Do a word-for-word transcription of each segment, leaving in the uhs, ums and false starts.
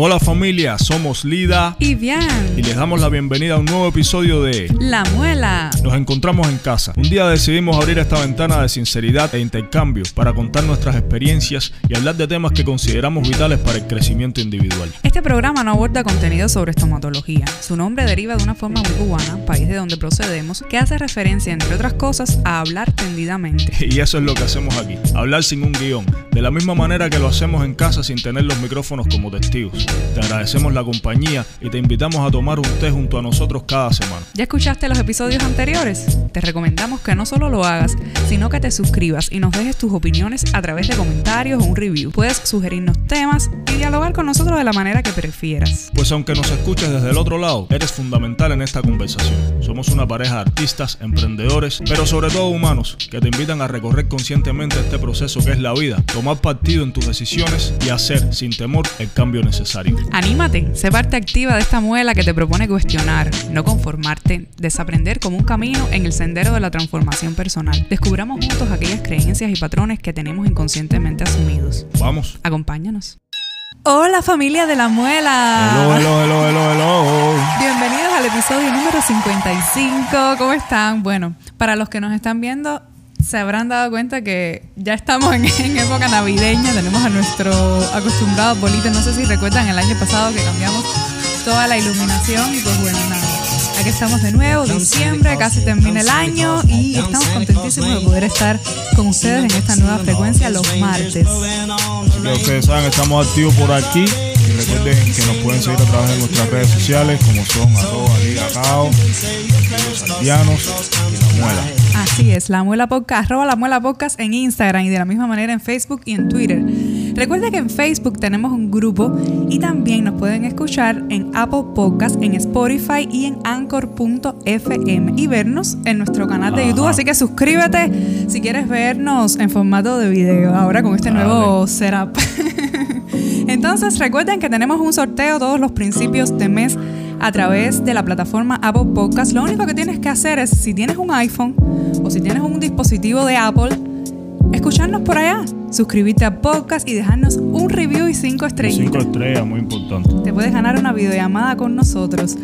Hola familia, somos Lida y Bian y les damos la bienvenida a un nuevo episodio de La Muela. Nos encontramos en casa. Un día decidimos abrir esta ventana de sinceridad e intercambio para contar nuestras experiencias y hablar de temas que consideramos vitales para el crecimiento individual. Este programa no aborda contenido sobre estomatología. Su nombre deriva de una forma muy cubana, país de donde procedemos, que hace referencia, entre otras cosas, a hablar tendidamente. Y eso es lo que hacemos aquí, hablar sin un guión, de la misma manera que lo hacemos en casa sin tener los micrófonos como testigos. Te agradecemos la compañía y te invitamos a tomar un té junto a nosotros cada semana. ¿Ya escuchaste los episodios anteriores? Te recomendamos que no solo lo hagas, sino que te suscribas y nos dejes tus opiniones a través de comentarios o un review. Puedes sugerirnos temas y dialogar con nosotros de la manera que prefieras. Pues aunque nos escuches desde el otro lado, eres fundamental en esta conversación. Somos una pareja de artistas, emprendedores, pero sobre todo humanos, que te invitan a recorrer conscientemente este proceso que es la vida, tomar partido en tus decisiones y hacer, sin temor, el cambio necesario. Anímate, sé parte activa de esta muela que te propone cuestionar, no conformarte, desaprender como un camino en el sendero de la transformación personal. Descubramos juntos aquellas creencias y patrones que tenemos inconscientemente asumidos. Vamos. Acompáñanos. Hola familia de La Muela. Hello, hello, hello, hello, hello. Bienvenidos al episodio número cincuenta y cinco. ¿Cómo están? Bueno, para los que nos están viendo, se habrán dado cuenta que ya estamos en, en época navideña. Tenemos a nuestro acostumbrado bolito. No sé si recuerdan el año pasado que cambiamos toda la iluminación y pues bueno, nada. Aquí estamos de nuevo, diciembre, casi termina el año y estamos contentísimos de poder estar con ustedes en esta nueva frecuencia los martes. Así que ustedes saben, estamos activos por aquí. Y recuerden que nos pueden seguir a través de nuestras redes sociales, como son arroba lydacao, Salvianos y La Muela. Así es, La Muela Podcast, arroba La Muela Podcast en Instagram y de la misma manera en Facebook y en Twitter. Recuerda que en Facebook tenemos un grupo y también nos pueden escuchar en Apple Podcast, en Spotify y en anchor punto f m y vernos en nuestro canal de YouTube. Así que suscríbete si quieres vernos en formato de video ahora con este nuevo setup. Entonces recuerden que tenemos un sorteo todos los principios de mes a través de la plataforma Apple Podcast. Lo único que tienes que hacer es, si tienes un iPhone o si tienes un dispositivo de Apple, escucharnos por allá, suscribirte al podcast y dejarnos un review y cinco estrellas. Cinco estrellas, muy importante. Te puedes ganar una videollamada con nosotros.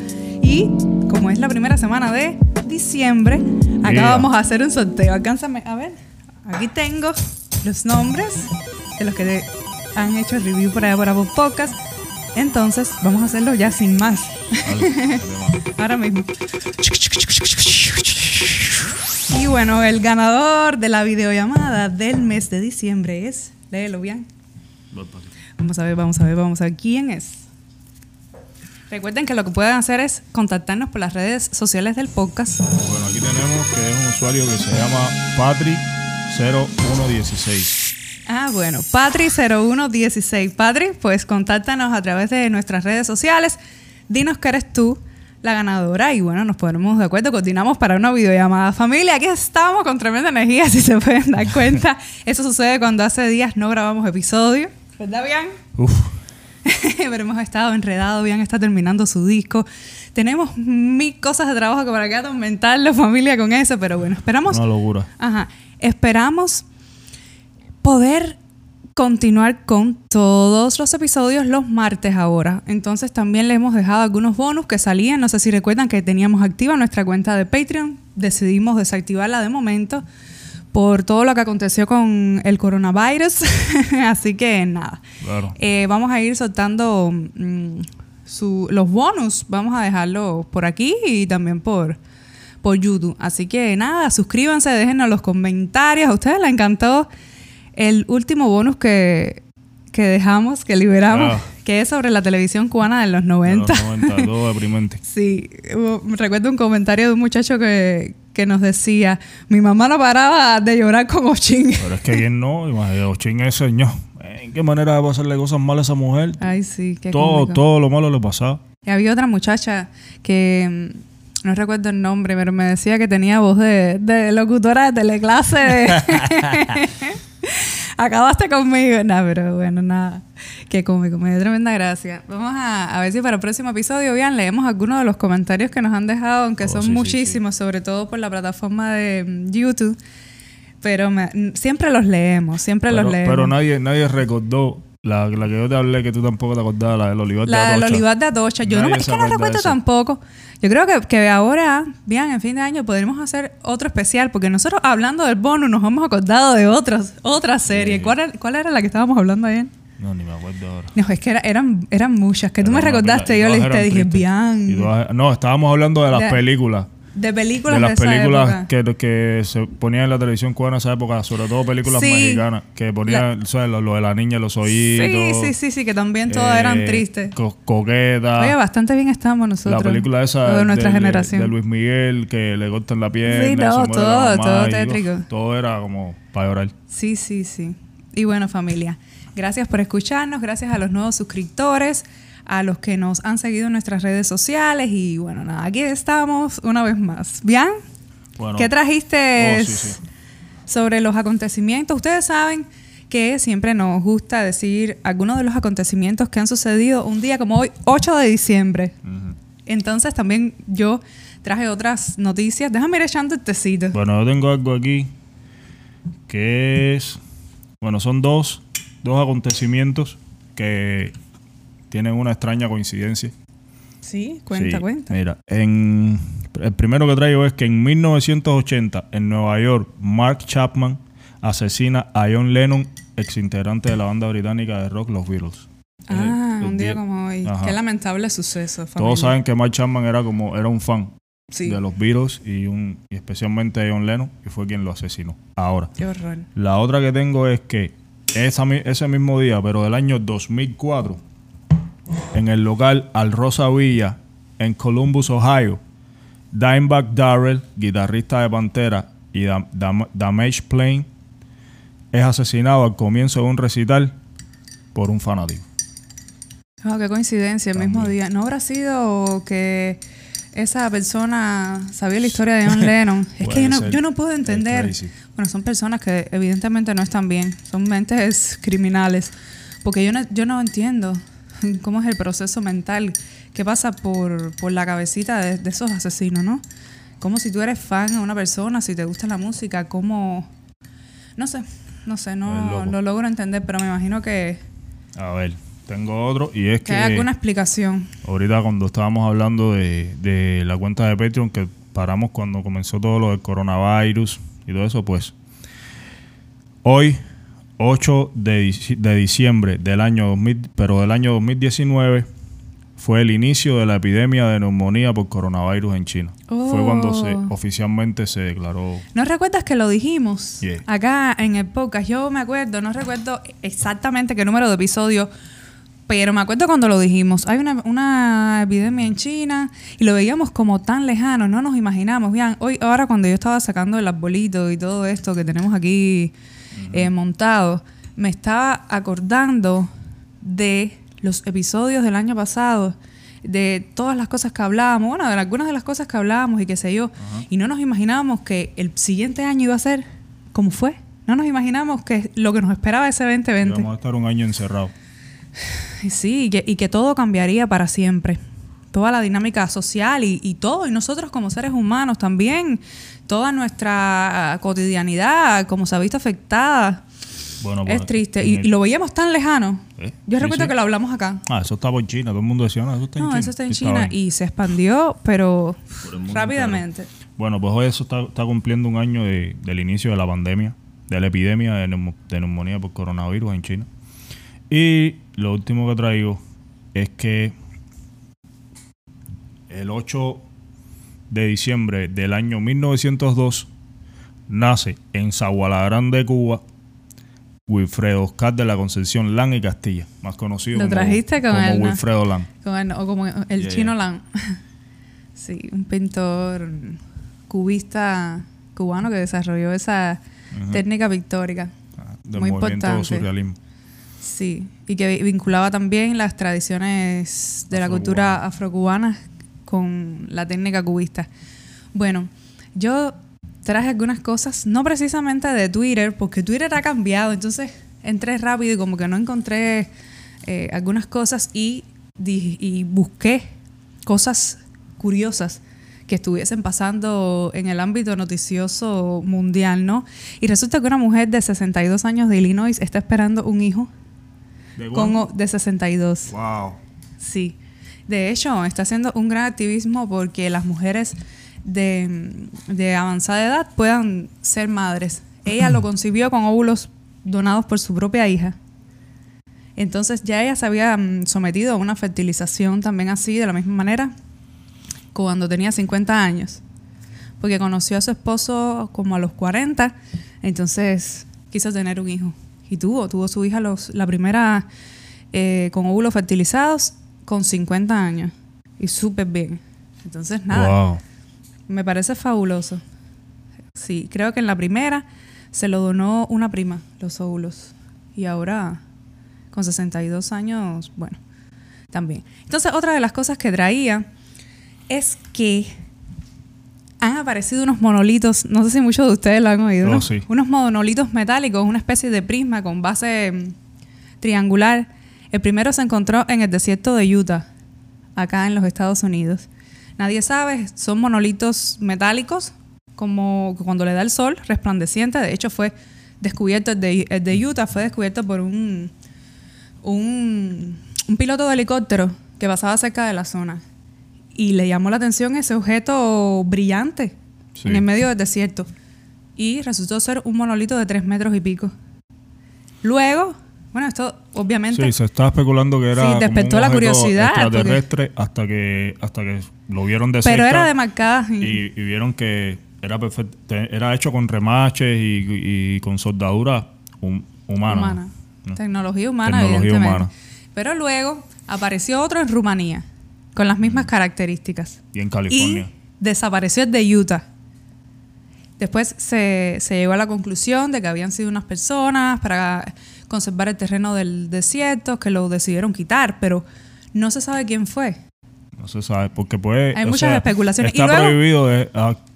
Y como es la primera semana de diciembre, acá yeah. vamos a hacer un sorteo. Alcánzame, a ver, aquí tengo los nombres de los que te han hecho el review por allá por Apple Podcast. Entonces, vamos a hacerlo ya sin más. Vale, vale, vale. Ahora mismo. Y bueno, el ganador de la videollamada del mes de diciembre es... Léelo bien. Vamos a ver, vamos a ver, vamos a ver quién es. Recuerden que lo que pueden hacer es contactarnos por las redes sociales del podcast. Bueno, aquí tenemos que es un usuario que se llama patri cero uno uno seis. Ah, bueno, patri cero uno uno seis. Patri, pues contáctanos a través de nuestras redes sociales. Dinos que eres tú la ganadora y bueno, nos ponemos de acuerdo, continuamos para una videollamada. Familia, aquí estamos con tremenda energía, si se pueden dar cuenta. Eso sucede cuando hace días no grabamos episodio, ¿verdad, Bian? Uf. Pero hemos estado enredados, Bian está terminando su disco. Tenemos mil cosas de trabajo que para qué atormentarlo, familia, con eso, pero bueno, esperamos... Una locura. Ajá. Esperamos poder continuar con todos los episodios los martes ahora. Entonces también le hemos dejado algunos bonus que salían. No sé si recuerdan que teníamos activa nuestra cuenta de Patreon. Decidimos desactivarla de momento por todo lo que aconteció con el coronavirus. Así que nada. Claro. Eh, vamos a ir soltando mm, su, los bonus. Vamos a dejarlos por aquí y también por... por YouTube. Así que nada, suscríbanse, déjenos los comentarios. A ustedes les encantó el último bonus que, que dejamos, que liberamos, ah. que es sobre la televisión cubana de los noventa. De los noventa, todo deprimente. Sí, recuerdo un comentario de un muchacho que, que nos decía, mi mamá no paraba de llorar con Ochín. Pero es que bien no, Ochín es señor. ¿En qué manera de pasarle cosas malas a esa mujer? Ay, sí, qué todo, complicado. Todo lo malo le pasaba. Y había otra muchacha que... no recuerdo el nombre, pero me decía que tenía voz de, de locutora de teleclase. De... Acabaste conmigo. Nada, pero bueno, nada. Qué cómico. Me dio tremenda gracia. Vamos a, a ver si para el próximo episodio, bien, leemos algunos de los comentarios que nos han dejado, aunque oh, son sí, muchísimos, sí, sí. sobre todo por la plataforma de YouTube. Pero me, siempre los leemos, siempre pero, los leemos. Pero nadie, nadie recordó La, la que yo te hablé, que tú tampoco te acordabas, la del olivar de Atocha. La del olivar de Atocha. Yo no, es que no recuerdo tampoco. Yo creo que, que ahora, bien, en fin de año, podremos hacer otro especial. Porque nosotros, hablando del bonus, nos hemos acordado de otros, otra serie. Sí. ¿Cuál, era, ¿Cuál era la que estábamos hablando ayer? No, ni me acuerdo ahora. No, es que era, eran, eran muchas. Que era tú me recordaste y yo te dije, bien. No, estábamos hablando de las de, películas. De películas de las de esa películas época. Que, que se ponían en la televisión cubana en esa época, sobre todo películas sí, mexicanas, que ponían la, o sea, lo, lo de la niña, los oídos. Sí, sí, sí, sí, que también todas eh, eran tristes. Co coqueta. Oye, bastante bien estábamos nosotros. La película esa de nuestra de, generación. De Luis Miguel, que le cortan la pierna. Sí, todo, todo, todo tétrico. Todo era como para llorar. Sí, sí, sí. Y bueno, familia, gracias por escucharnos, gracias a los nuevos suscriptores, a los que nos han seguido en nuestras redes sociales. Y bueno, nada, aquí estamos una vez más. ¿Bian? Bueno, ¿qué trajiste oh, sí, sí. sobre los acontecimientos? Ustedes saben que siempre nos gusta decir algunos de los acontecimientos que han sucedido un día como hoy, ocho de diciembre. Uh-huh. Entonces también yo traje otras noticias. Déjame ir echando el tecito. Bueno, yo tengo algo aquí que es... Bueno, son dos, dos acontecimientos que... tienen una extraña coincidencia. Sí, cuenta, sí. cuenta. Mira, en, el primero que traigo es que en mil novecientos ochenta, en Nueva York, Mark Chapman asesina a John Lennon, ex integrante de la banda británica de rock Los Beatles. Ah, el, el un día, día como hoy. Ajá. Qué lamentable suceso, familia. Todos saben que Mark Chapman era como era un fan sí. de Los Beatles y, un, y especialmente de John Lennon, y fue quien lo asesinó. Ahora. Qué horror. La otra que tengo es que esa, ese mismo día, pero del año dos mil cuatro... en el local Al Rosa Villa, en Columbus, Ohio, Dimebag Darrell, guitarrista de Pantera, y Dam Dam Damageplan, es asesinado al comienzo de un recital por un fanático. Oh, qué coincidencia, el mismo día. ¿No habrá sido que esa persona sabía la historia de John Lennon? Es que yo no, yo no puedo entender. Bueno, son personas que evidentemente no están bien. Son mentes criminales. Porque yo no, yo no entiendo... cómo es el proceso mental que pasa por, por la cabecita de, de esos asesinos, ¿no? Como si tú eres fan de una persona, si te gusta la música, cómo... No sé, no sé, no lo logro entender, pero me imagino que... A ver, tengo otro y es que... Que hay alguna explicación. Ahorita cuando estábamos hablando de, de la cuenta de Patreon, que paramos cuando comenzó todo lo del coronavirus y todo eso, pues... Hoy... ocho de diciembre del año dos mil, pero del año dos mil diecinueve fue el inicio de la epidemia de neumonía por coronavirus en China. Oh. Fue cuando se oficialmente se declaró. ¿No recuerdas que lo dijimos? Yeah. Acá en el podcast. Yo me acuerdo, no recuerdo exactamente qué número de episodio, pero me acuerdo cuando lo dijimos. Hay una, una epidemia en China y lo veíamos como tan lejano, no nos imaginamos. Vean, hoy ahora cuando yo estaba sacando el arbolito y todo esto que tenemos aquí... Eh, montado, me estaba acordando de los episodios del año pasado, de todas las cosas que hablábamos, bueno, de algunas de las cosas que hablábamos y qué sé yo, uh-huh. y no nos imaginábamos que el siguiente año iba a ser como fue, no nos imaginábamos que lo que nos esperaba ese veinte veinte. Vamos a estar un año encerrado. Sí, y que, y que todo cambiaría para siempre. Toda la dinámica social y, y todo, y nosotros como seres humanos también, toda nuestra cotidianidad, como se ha visto afectada, bueno, es bueno, triste. Y, el... y lo veíamos tan lejano. ¿Eh? Yo sí, recuerdo sí. que lo hablamos acá. Ah, eso estaba en China, todo el mundo decía, no, eso está en no, China. No, eso está en y China y se expandió, pero rápidamente. Entero. Bueno, pues hoy eso está, está cumpliendo un año de, del inicio de la pandemia, de la epidemia de, neumo, de neumonía por coronavirus en China. Y lo último que traigo es que el ocho de diciembre del año mil novecientos dos nace en Sagua la Grande, Cuba, Wilfredo Oscar de la Concepción Lam y Castilla, más conocido ¿Lo como, trajiste con como él, Wilfredo Lam. Con él, o como el yeah. chino Lam. Sí, un pintor cubista cubano que desarrolló esa uh-huh. técnica pictórica. Ah, del muy movimiento importante. Surrealismo. Sí, y que vinculaba también las tradiciones de afro la cultura afrocubana con la técnica cubista. Bueno, yo traje algunas cosas, no precisamente de Twitter, porque Twitter ha cambiado, entonces entré rápido y como que no encontré eh, algunas cosas y, y, y busqué cosas curiosas que estuviesen pasando en el ámbito noticioso mundial, ¿no? Y resulta que una mujer de sesenta y dos años de Illinois está esperando un hijo ¿De, con, de sesenta y dos? Wow. Sí. De hecho, está haciendo un gran activismo porque las mujeres de, de avanzada edad puedan ser madres. Ella lo concibió con óvulos donados por su propia hija. Entonces ya ella se había sometido a una fertilización también así, de la misma manera, cuando tenía cincuenta años. Porque conoció a su esposo como a los cuarenta, entonces quiso tener un hijo. Y tuvo, tuvo su hija los, la primera eh, con óvulos fertilizados con cincuenta años. Y súper bien. Entonces nada, wow. Me parece fabuloso. Sí, creo que en la primera se lo donó una prima, los óvulos. Y ahora... con sesenta y dos años, bueno, también. Entonces, otra de las cosas que traía es que han aparecido unos monolitos, no sé si muchos de ustedes lo han oído, ¿no? Oh, sí. Unos monolitos metálicos, una especie de prisma con base um, triangular. El primero se encontró en el desierto de Utah, acá en los Estados Unidos. Nadie sabe, son monolitos metálicos, como cuando le da el sol, resplandeciente. De hecho, fue descubierto, el de, el de Utah fue descubierto por un... Un, un piloto de helicóptero que pasaba cerca de la zona y le llamó la atención ese objeto brillante, sí, en el medio del desierto, y resultó ser un monolito de tres metros y pico. Luego, bueno, esto obviamente... Sí, se estaba especulando que era... Sí, despertó la curiosidad. Extraterrestre, porque... hasta, que, hasta que lo vieron de cerca. Pero era demarcada. Y, y vieron que era, perfecto, era hecho con remaches y, y con soldadura hum, humana. humana. No. Tecnología humana, Tecnología evidentemente. Humana. Pero luego apareció otro en Rumanía, con las mismas características. Y en California. Y desapareció el de Utah. Después se, se llegó a la conclusión de que habían sido unas personas para conservar el terreno del desierto, que lo decidieron quitar, pero no se sabe quién fue. No se sabe, porque puede... Hay muchas sea, especulaciones. Está y luego, prohibido de,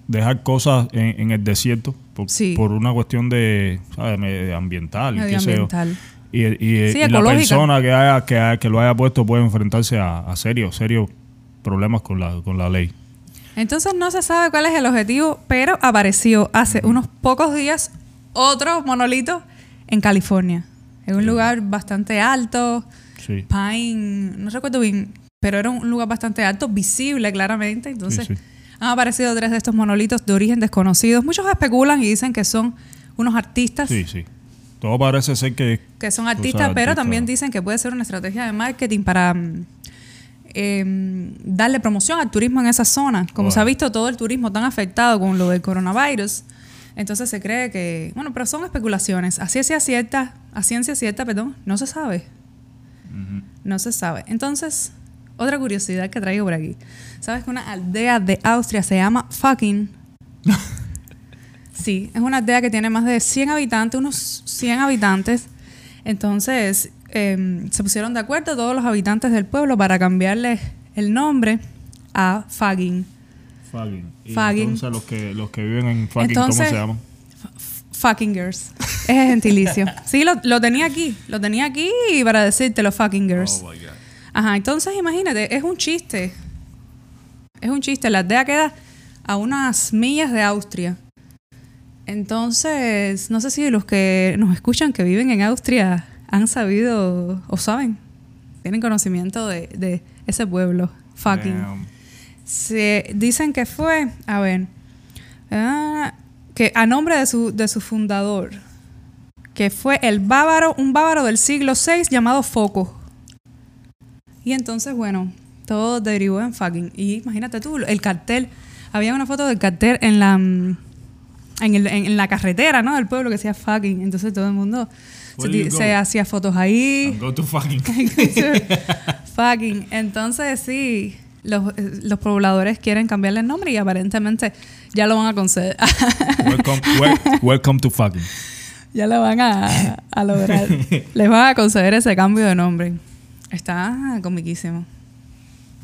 dejar cosas en, en el desierto por, sí. por una cuestión de, ¿sabes? ambiental. Medioambiental. Y, y, sí, y la persona que haya, que haya que lo haya puesto puede enfrentarse a, a serios serios problemas con la con la ley. Entonces no se sabe cuál es el objetivo, pero apareció hace uh-huh. unos pocos días otro monolito en California, en un sí. lugar bastante alto, sí. Pine, no recuerdo bien, pero era un lugar bastante alto, visible claramente. Entonces sí, sí. han aparecido tres de estos monolitos de origen desconocido. Muchos especulan y dicen que son unos artistas. Sí, sí. Todo parece ser que... Que son artistas, o sea, pero artista. También dicen que puede ser una estrategia de marketing para eh, darle promoción al turismo en esa zona. Como bueno. se ha visto todo el turismo tan afectado con lo del coronavirus, entonces se cree que... Bueno, pero son especulaciones. A ciencia cierta, a ciencia cierta, perdón, no se sabe. Uh-huh. No se sabe. Entonces, otra curiosidad que traigo por aquí. ¿Sabes que una aldea de Austria se llama Fucking? Sí, es una aldea que tiene más de cien habitantes, unos cien habitantes. Entonces, eh, se pusieron de acuerdo todos los habitantes del pueblo para cambiarle el nombre a Fucking. Fucking. Entonces, los que, los que viven en Fucking, entonces, ¿cómo se llaman? Fuckingers. Es el gentilicio. Sí, lo, lo tenía aquí. Lo tenía aquí para decirte los Fuckingers. Oh, my God. Ajá, entonces imagínate, es un chiste. Es un chiste. La aldea queda a unas millas de Austria. Entonces, no sé si los que nos escuchan que viven en Austria han sabido o saben, tienen conocimiento de, de ese pueblo, Fucking. Damn. Se dicen que fue, a ver, uh, que a nombre de su, de su fundador, que fue el bávaro, un bávaro del siglo sexto llamado Foco. Y entonces, bueno, todo derivó en Fucking. Y imagínate tú, el cartel, había una foto del cartel en la... En, el, en, en la carretera, ¿no? Del pueblo que sea Fucking. Entonces todo el mundo se, se hacía fotos ahí. Go to Fucking. Fucking. Entonces sí, los, los pobladores quieren cambiarle el nombre y aparentemente ya lo van a conceder. welcome, well, welcome to Fucking. Ya lo van a, a lograr. Les van a conceder ese cambio de nombre. Está comiquísimo.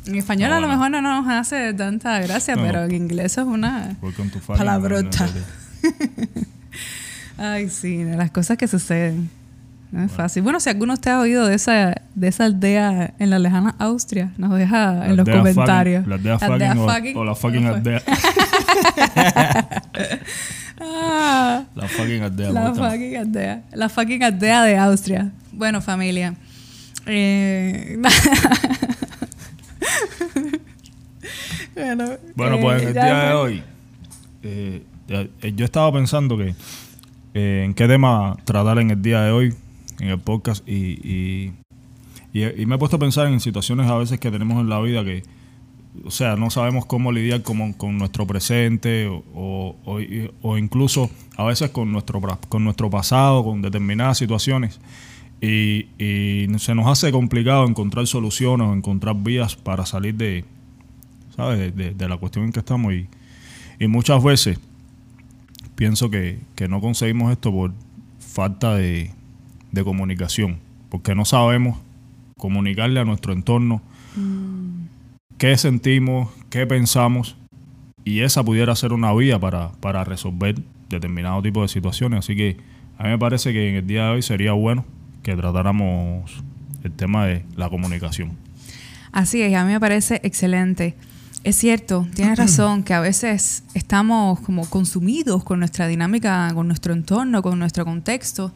En español ah, bueno. a lo mejor no nos hace tanta gracia, no. pero en inglés es una palabrota. Ay, sí, las cosas que suceden. No es bueno. fácil. Bueno, si alguno de ustedes ha oído de esa, de esa aldea en la lejana Austria, nos deja la en los comentarios. Fucking, la aldea, la aldea fucking, fucking o, o la fucking aldea. La fucking aldea. La fucking aldea. La fucking aldea de Austria. Bueno, familia. Eh... bueno, bueno, pues eh, el día fue. de hoy eh, yo estaba pensando que eh, en qué tema tratar en el día de hoy en el podcast, y, y, y, y me he puesto a pensar en situaciones a veces que tenemos en la vida que, o sea, no sabemos cómo lidiar con, con nuestro presente o, o, o, o incluso a veces con nuestro, con nuestro pasado, con determinadas situaciones. Y, y se nos hace complicado encontrar soluciones o encontrar vías para salir de, ¿sabes? De, de, de la cuestión en que estamos. Y, y muchas veces pienso que, que no conseguimos esto por falta de, de comunicación, porque no sabemos comunicarle a nuestro entorno mm. qué sentimos, qué pensamos, y esa pudiera ser una vía para, para resolver determinado tipo de situaciones. Así que a mí me parece que en el día de hoy sería bueno que tratáramos el tema de la comunicación. Así es, a mí me parece excelente. Es cierto, tienes razón, que a veces estamos como consumidos con nuestra dinámica, con nuestro entorno, con nuestro contexto,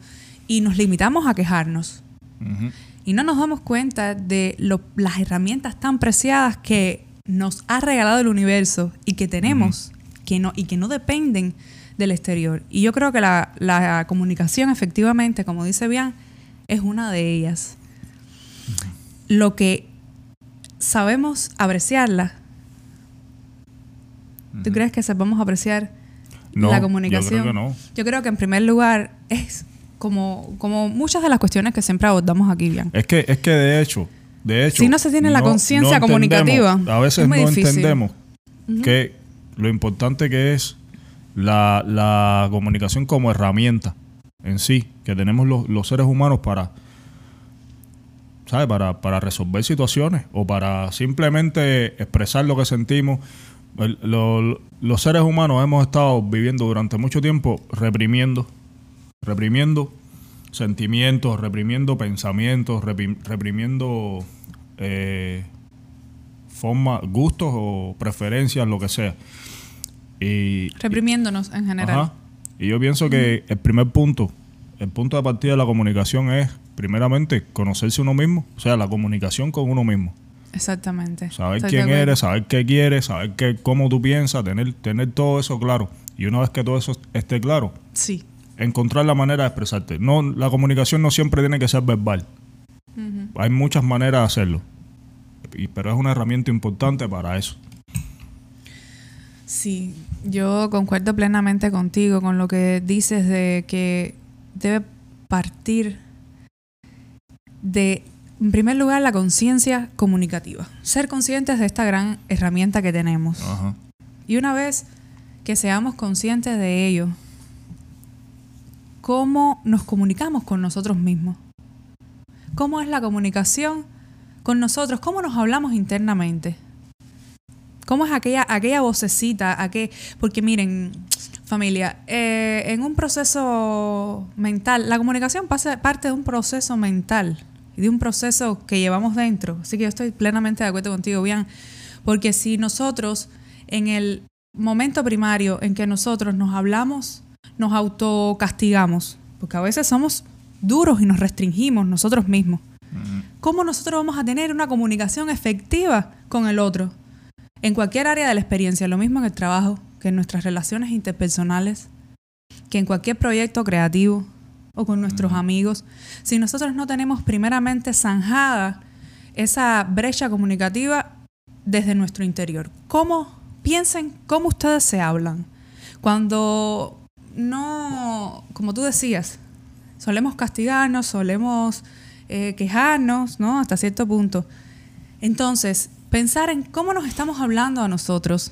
y nos limitamos a quejarnos. Uh-huh. Y no nos damos cuenta de lo, las herramientas tan preciadas que nos ha regalado el universo y que tenemos, uh-huh. que no, y que no dependen del exterior. Y yo creo que la, la comunicación, efectivamente, como dice Bian, es una de ellas. Lo que sabemos apreciarla. ¿Tú uh-huh. crees que sepamos apreciar no, la comunicación? Yo creo que no. Yo creo que en primer lugar es como, como muchas de las cuestiones que siempre abordamos aquí, Bian. Es que, es que de hecho, de hecho, si no se tiene no, la conciencia no comunicativa, a veces no difícil. entendemos uh-huh. que lo importante que es la, la comunicación como herramienta en sí, que tenemos los, los seres humanos para, ¿sabes? Para, para resolver situaciones o para simplemente expresar lo que sentimos. El, lo, los seres humanos hemos estado viviendo durante mucho tiempo reprimiendo, reprimiendo sentimientos, reprimiendo pensamientos, reprimiendo eh, formas, gustos o preferencias, lo que sea. Y, reprimiéndonos en general. Ajá. Y yo pienso que el primer punto, el punto de partida de la comunicación es, primeramente, conocerse uno mismo. O sea, la comunicación con uno mismo. Exactamente. Saber Estoy quién eres, saber qué quieres, saber qué, cómo tú piensas, tener, tener todo eso claro. Y una vez que todo eso esté claro, sí. encontrar la manera de expresarte. No, la comunicación no siempre tiene que ser verbal. Uh-huh. Hay muchas maneras de hacerlo. Y, pero es una herramienta importante para eso. Sí, yo concuerdo plenamente contigo con lo que dices de que debe partir de, en primer lugar, la conciencia comunicativa. Ser conscientes de esta gran herramienta que tenemos. Ajá. Y una vez que seamos conscientes de ello, ¿cómo nos comunicamos con nosotros mismos? ¿Cómo es la comunicación con nosotros? ¿Cómo nos hablamos internamente? ¿Cómo es aquella, aquella vocecita? Aquel, porque miren, familia, eh, en un proceso mental, la comunicación pasa, parte de un proceso mental, de un proceso que llevamos dentro. Así que yo estoy plenamente de acuerdo contigo, Bian, porque si nosotros, en el momento primario en que nosotros nos hablamos, nos autocastigamos, porque a veces somos duros y nos restringimos nosotros mismos. Uh-huh. ¿Cómo nosotros vamos a tener una comunicación efectiva con el otro? En cualquier área de la experiencia, lo mismo en el trabajo, que en nuestras relaciones interpersonales, que en cualquier proyecto creativo o con nuestros amigos. Si nosotros no tenemos primeramente zanjada esa brecha comunicativa desde nuestro interior. ¿Cómo piensen, cómo ustedes se hablan? Cuando no, como tú decías, solemos castigarnos, solemos eh, quejarnos, ¿no? Hasta cierto punto. Entonces, pensar en cómo nos estamos hablando a nosotros.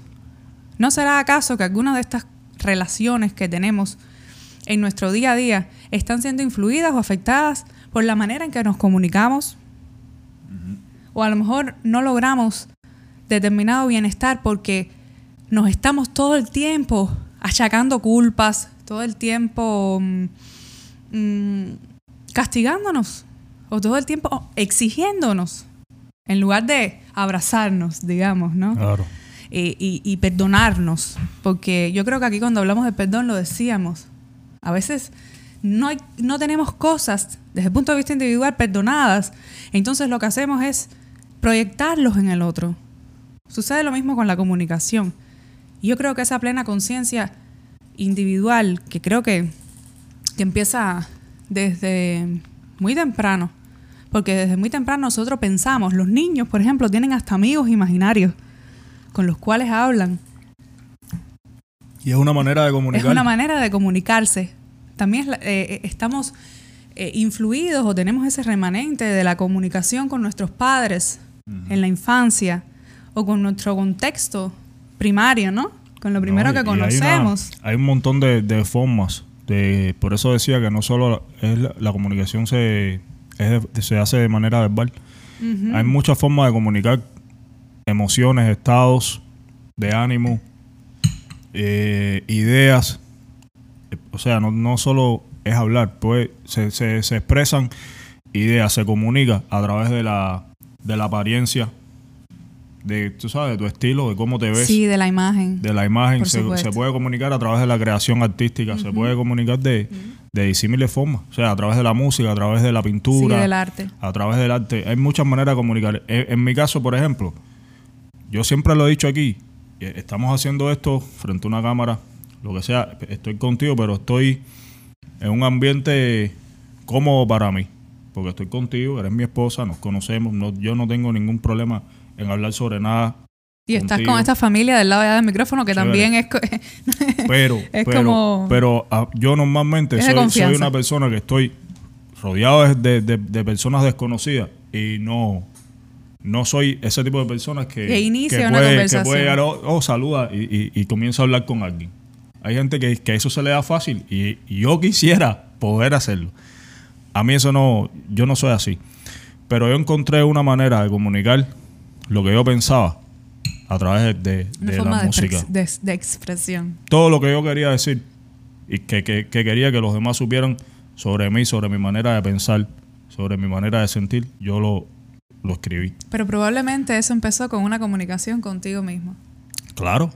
¿No será acaso que algunas de estas relaciones que tenemos en nuestro día a día están siendo influidas o afectadas por la manera en que nos comunicamos? Uh-huh. O a lo mejor no logramos determinado bienestar porque nos estamos todo el tiempo achacando culpas, todo el tiempo mmm, castigándonos o todo el tiempo exigiéndonos, en lugar de abrazarnos, digamos, ¿no? Claro. Eh, y, y perdonarnos. Porque yo creo que aquí cuando hablamos de perdón lo decíamos. A veces no, hay, no tenemos cosas desde el punto de vista individual perdonadas, entonces lo que hacemos es proyectarlos en el otro. Sucede lo mismo con la comunicación. Yo creo que esa plena conciencia individual, que creo que, que empieza desde muy temprano, porque desde muy temprano nosotros pensamos, los niños, por ejemplo, tienen hasta amigos imaginarios con los cuales hablan. Y es una manera de comunicar. Es una manera de comunicarse. También eh, estamos eh, influidos o tenemos ese remanente de la comunicación con nuestros padres uh-huh. en la infancia o con nuestro contexto primario, ¿no? Con lo primero no, que conocemos. Hay, una, hay un montón de, de formas. De, por eso decía que no solo es la, la comunicación se, es, se hace de manera verbal. Uh-huh. Hay muchas formas de comunicar emociones, estados de ánimo, eh, ideas. O sea, no, no solo es hablar, pues se, se, se expresan ideas, se comunica a través de la, de la apariencia, de, tú sabes, de tu estilo, de cómo te ves. Sí, de la imagen. De la imagen. Se, se puede comunicar a través de la creación artística, uh-huh. se puede comunicar de, uh-huh. de disímiles formas. O sea, a través de la música, a través de la pintura. Sí, del arte. A través del arte. Hay muchas maneras de comunicar. En, en mi caso, por ejemplo, yo siempre lo he dicho aquí, estamos haciendo esto frente a una cámara, lo que sea, estoy contigo, pero estoy en un ambiente cómodo para mí, porque estoy contigo, eres mi esposa, nos conocemos, no, yo no tengo ningún problema en hablar sobre nada. Y contigo. Estás con esta familia del lado allá del micrófono, que chévere. También es, co- pero, es pero, como... Pero a, yo normalmente soy, soy una persona que estoy rodeado de, de, de personas desconocidas y no... No soy ese tipo de personas que, que inicia que una puede, conversación. Que puede llegar, oh, oh saluda y, y, y comienza a hablar con alguien. Hay gente que, que eso se le da fácil y, y yo quisiera poder hacerlo. A mí eso no, yo no soy así. Pero yo encontré una manera de comunicar lo que yo pensaba a través de, de, de la de música. Expres- de, de expresión. Todo lo que yo quería decir y que, que, que quería que los demás supieran sobre mí, sobre mi manera de pensar, sobre mi manera de sentir, yo lo... Lo escribí. Pero probablemente eso empezó con una comunicación contigo mismo. Claro.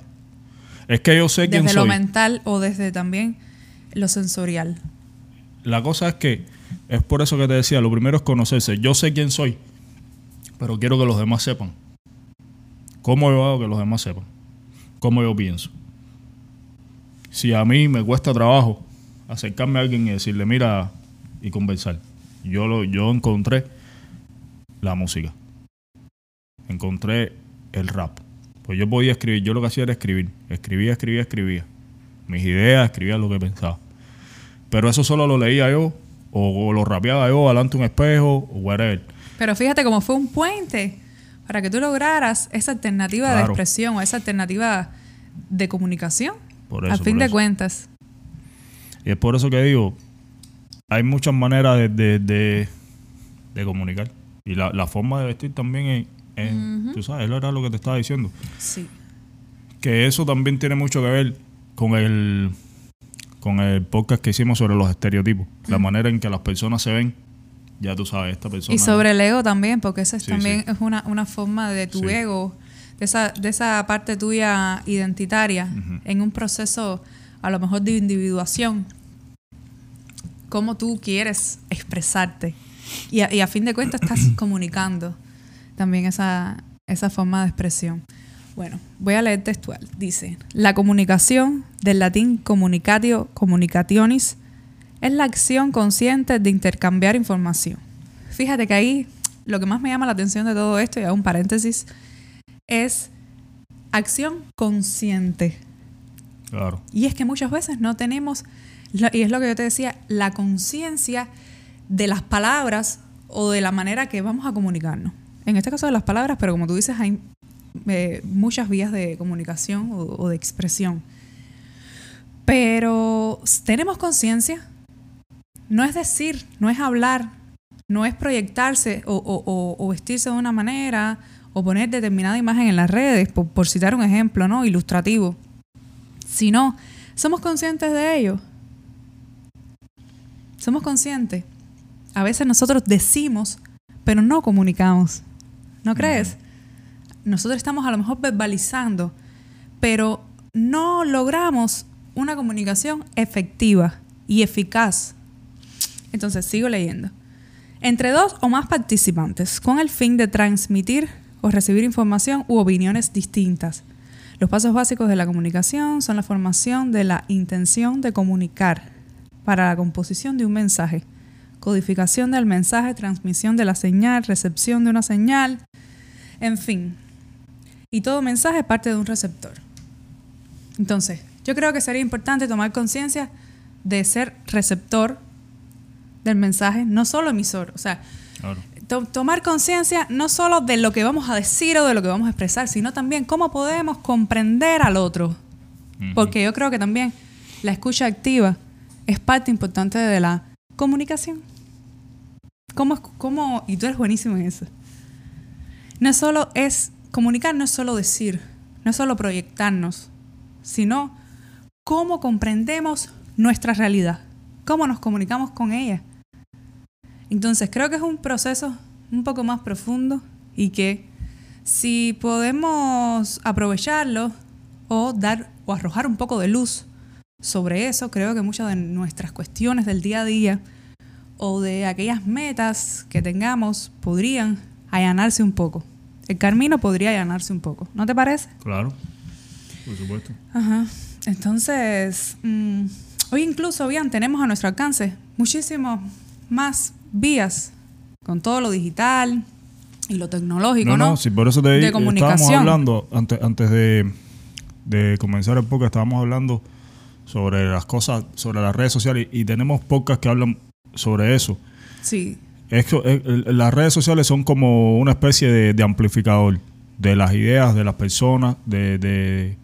Es que yo sé quién soy. Desde lo mental o desde también lo sensorial. La cosa es que, es por eso que te decía, lo primero es conocerse. Yo sé quién soy, pero quiero que los demás sepan. ¿Cómo yo hago que los demás sepan? ¿Cómo yo pienso? Si a mí me cuesta trabajo acercarme a alguien y decirle, mira, y conversar. Yo lo, yo encontré la música. Encontré el rap. Pues yo podía escribir. Yo lo que hacía era escribir. Escribía, escribía, escribía. Mis ideas, escribía lo que pensaba. Pero eso solo lo leía yo o, o lo rapeaba yo delante de un espejo o whatever. Pero fíjate cómo fue un puente para que tú lograras esa alternativa claro. de expresión o esa alternativa de comunicación. Por eso, al fin de cuentas. Y es por eso que digo, hay muchas maneras de, de, de, de comunicar. Y la, la forma de vestir también es, es uh-huh. tú sabes, era lo que te estaba diciendo. Sí. Que eso también tiene mucho que ver con el, con el podcast que hicimos sobre los estereotipos. Uh-huh. La manera en que las personas se ven, ya tú sabes, esta persona... Y sobre el ego también, porque esa es sí, también sí. es una, una forma de tu sí. ego, de esa, de esa parte tuya identitaria, uh-huh. en un proceso a lo mejor de individuación. Cómo tú quieres expresarte. Y a, y a fin de cuentas estás comunicando también esa, esa forma de expresión. Bueno, voy a leer textual. Dice, la comunicación, del latín communicatio, communicationis, es la acción consciente de intercambiar información. Fíjate que ahí lo que más me llama la atención de todo esto, y hago un paréntesis, es acción consciente. Claro. Y es que muchas veces no tenemos, y es lo que yo te decía, la conciencia de las palabras o de la manera que vamos a comunicarnos. En este caso de las palabras, pero como tú dices, hay eh, muchas vías de comunicación o, o de expresión. Pero tenemos conciencia. No es decir, no es hablar, no es proyectarse o, o, o, o vestirse de una manera o poner determinada imagen en las redes, por, por citar un ejemplo, ¿no? Ilustrativo. Sino, somos conscientes de ello. Somos conscientes. A veces nosotros decimos, pero no comunicamos. ¿No crees? No. Nosotros estamos a lo mejor verbalizando, pero no logramos una comunicación efectiva y eficaz Entonces sigo leyendo. Entre dos o más participantes, con el fin de transmitir o recibir información u opiniones distintas. Los pasos básicos de la comunicación son la formación de la intención de comunicar para la composición de un mensaje, codificación del mensaje, transmisión de la señal, recepción de una señal, en fin. Y todo mensaje es parte de un receptor. Entonces, yo creo que sería importante tomar conciencia de ser receptor del mensaje, no solo emisor. O sea, claro. to- tomar conciencia no solo de lo que vamos a decir o de lo que vamos a expresar, sino también cómo podemos comprender al otro. Uh-huh. Porque yo creo que también la escucha activa es parte importante de la comunicación. ¿Cómo, cómo, y tú eres buenísimo en eso. No es solo es comunicar, no es solo decir, no es solo proyectarnos, sino cómo comprendemos nuestra realidad, cómo nos comunicamos con ella. Entonces creo que es un proceso un poco más profundo y que si podemos aprovecharlo o dar o arrojar un poco de luz sobre eso, creo que muchas de nuestras cuestiones del día a día o de aquellas metas que tengamos podrían allanarse un poco. El camino podría allanarse un poco, ¿no te parece? Claro, por supuesto. Ajá. Entonces, mmm, hoy incluso, bien, tenemos a nuestro alcance muchísimos más vías con todo lo digital y lo tecnológico, ¿no? No, no, sí, por eso te de comunicación. Estábamos hablando, antes, antes de, de comenzar el podcast, estábamos hablando sobre las cosas, sobre las redes sociales y, y tenemos podcasts que hablan sobre eso. Sí. Esto, es, las redes sociales son como una especie de, de amplificador de las ideas, de las personas, de... de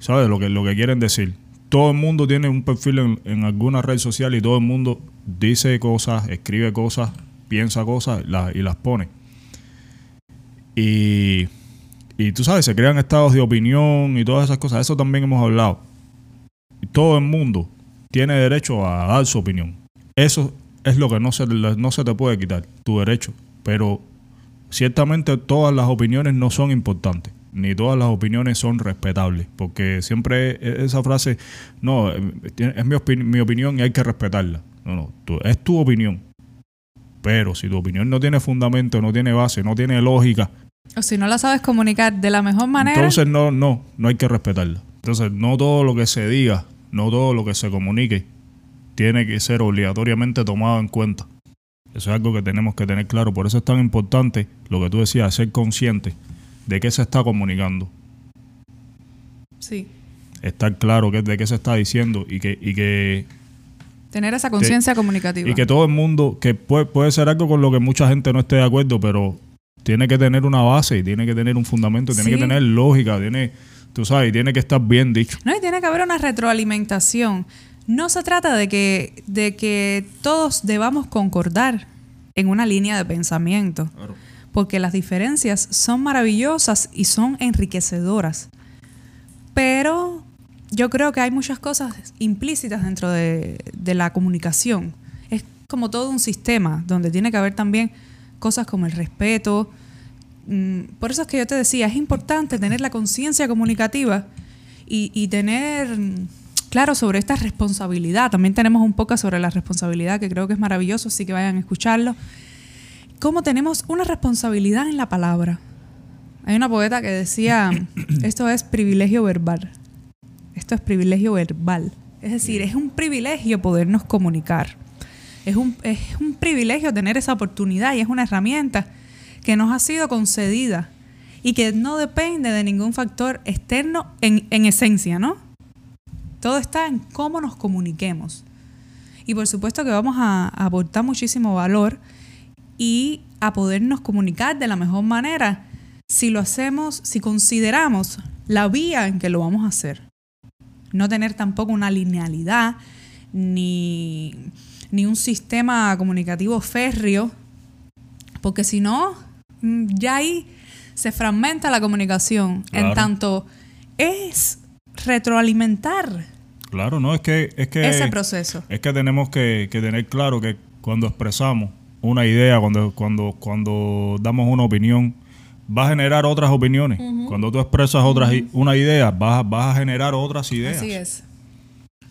¿sabes? Lo que, lo que quieren decir. Todo el mundo tiene un perfil en, en alguna red social y todo el mundo dice cosas, escribe cosas, piensa cosas la, y las pone. Y, y tú sabes, se crean estados de opinión y todas esas cosas. Eso también hemos hablado. Todo el mundo tiene derecho a dar su opinión. Eso es lo que no se, no se te puede quitar, tu derecho. Pero ciertamente todas las opiniones no son importantes. Ni todas las opiniones son respetables. Porque siempre esa frase, no, es mi, opin- mi opinión y hay que respetarla. No, no, tú, es tu opinión. Pero si tu opinión no tiene fundamento, no tiene base, no tiene lógica. O si no la sabes comunicar de la mejor manera. Entonces no, no, no hay que respetarla. Entonces no todo lo que se diga, no todo lo que se comunique, tiene que ser obligatoriamente tomado en cuenta. Eso es algo que tenemos que tener claro. Por eso es tan importante lo que tú decías, ser consciente. ¿De qué se está comunicando? Sí. Estar claro que, de qué se está diciendo y que... Y que tener esa conciencia comunicativa. Y que todo el mundo... Que puede, puede ser algo con lo que mucha gente no esté de acuerdo, pero tiene que tener una base y tiene que tener un fundamento, tiene sí. que tener lógica, tiene... Tú sabes, tiene que estar bien dicho. No, y tiene que haber una retroalimentación. No se trata de que, de que todos debamos concordar en una línea de pensamiento. Claro. Porque las diferencias son maravillosas y son enriquecedoras. Pero yo creo que hay muchas cosas implícitas dentro de, de la comunicación. Es como todo un sistema donde tiene que haber también cosas como el respeto. Por eso es que yo te decía, es importante tener la conciencia comunicativa y, y tener claro sobre esta responsabilidad. También tenemos un poco sobre la responsabilidad, que creo que es maravilloso, así que vayan a escucharlo. Cómo tenemos una responsabilidad en la palabra. Hay una poeta que decía, esto es privilegio verbal. Esto es privilegio verbal. Es decir, es un privilegio podernos comunicar. Es un, es un privilegio tener esa oportunidad y es una herramienta que nos ha sido concedida y que no depende de ningún factor externo en, en esencia, ¿no? Todo está en cómo nos comuniquemos. Y por supuesto que vamos a, a aportar muchísimo valor y a podernos comunicar de la mejor manera si lo hacemos, si consideramos la vía en que lo vamos a hacer. No tener tampoco una linealidad ni, ni un sistema comunicativo férreo, porque si no, ya ahí se fragmenta la comunicación. Claro. En tanto, es retroalimentar. Claro, no, es que, es que ese proceso. Es que tenemos que, que tener claro que cuando expresamos una idea, cuando cuando cuando damos una opinión, va a generar otras opiniones. Uh-huh. Cuando tú expresas otras uh-huh. una idea, vas, vas a generar otras ideas. Así es.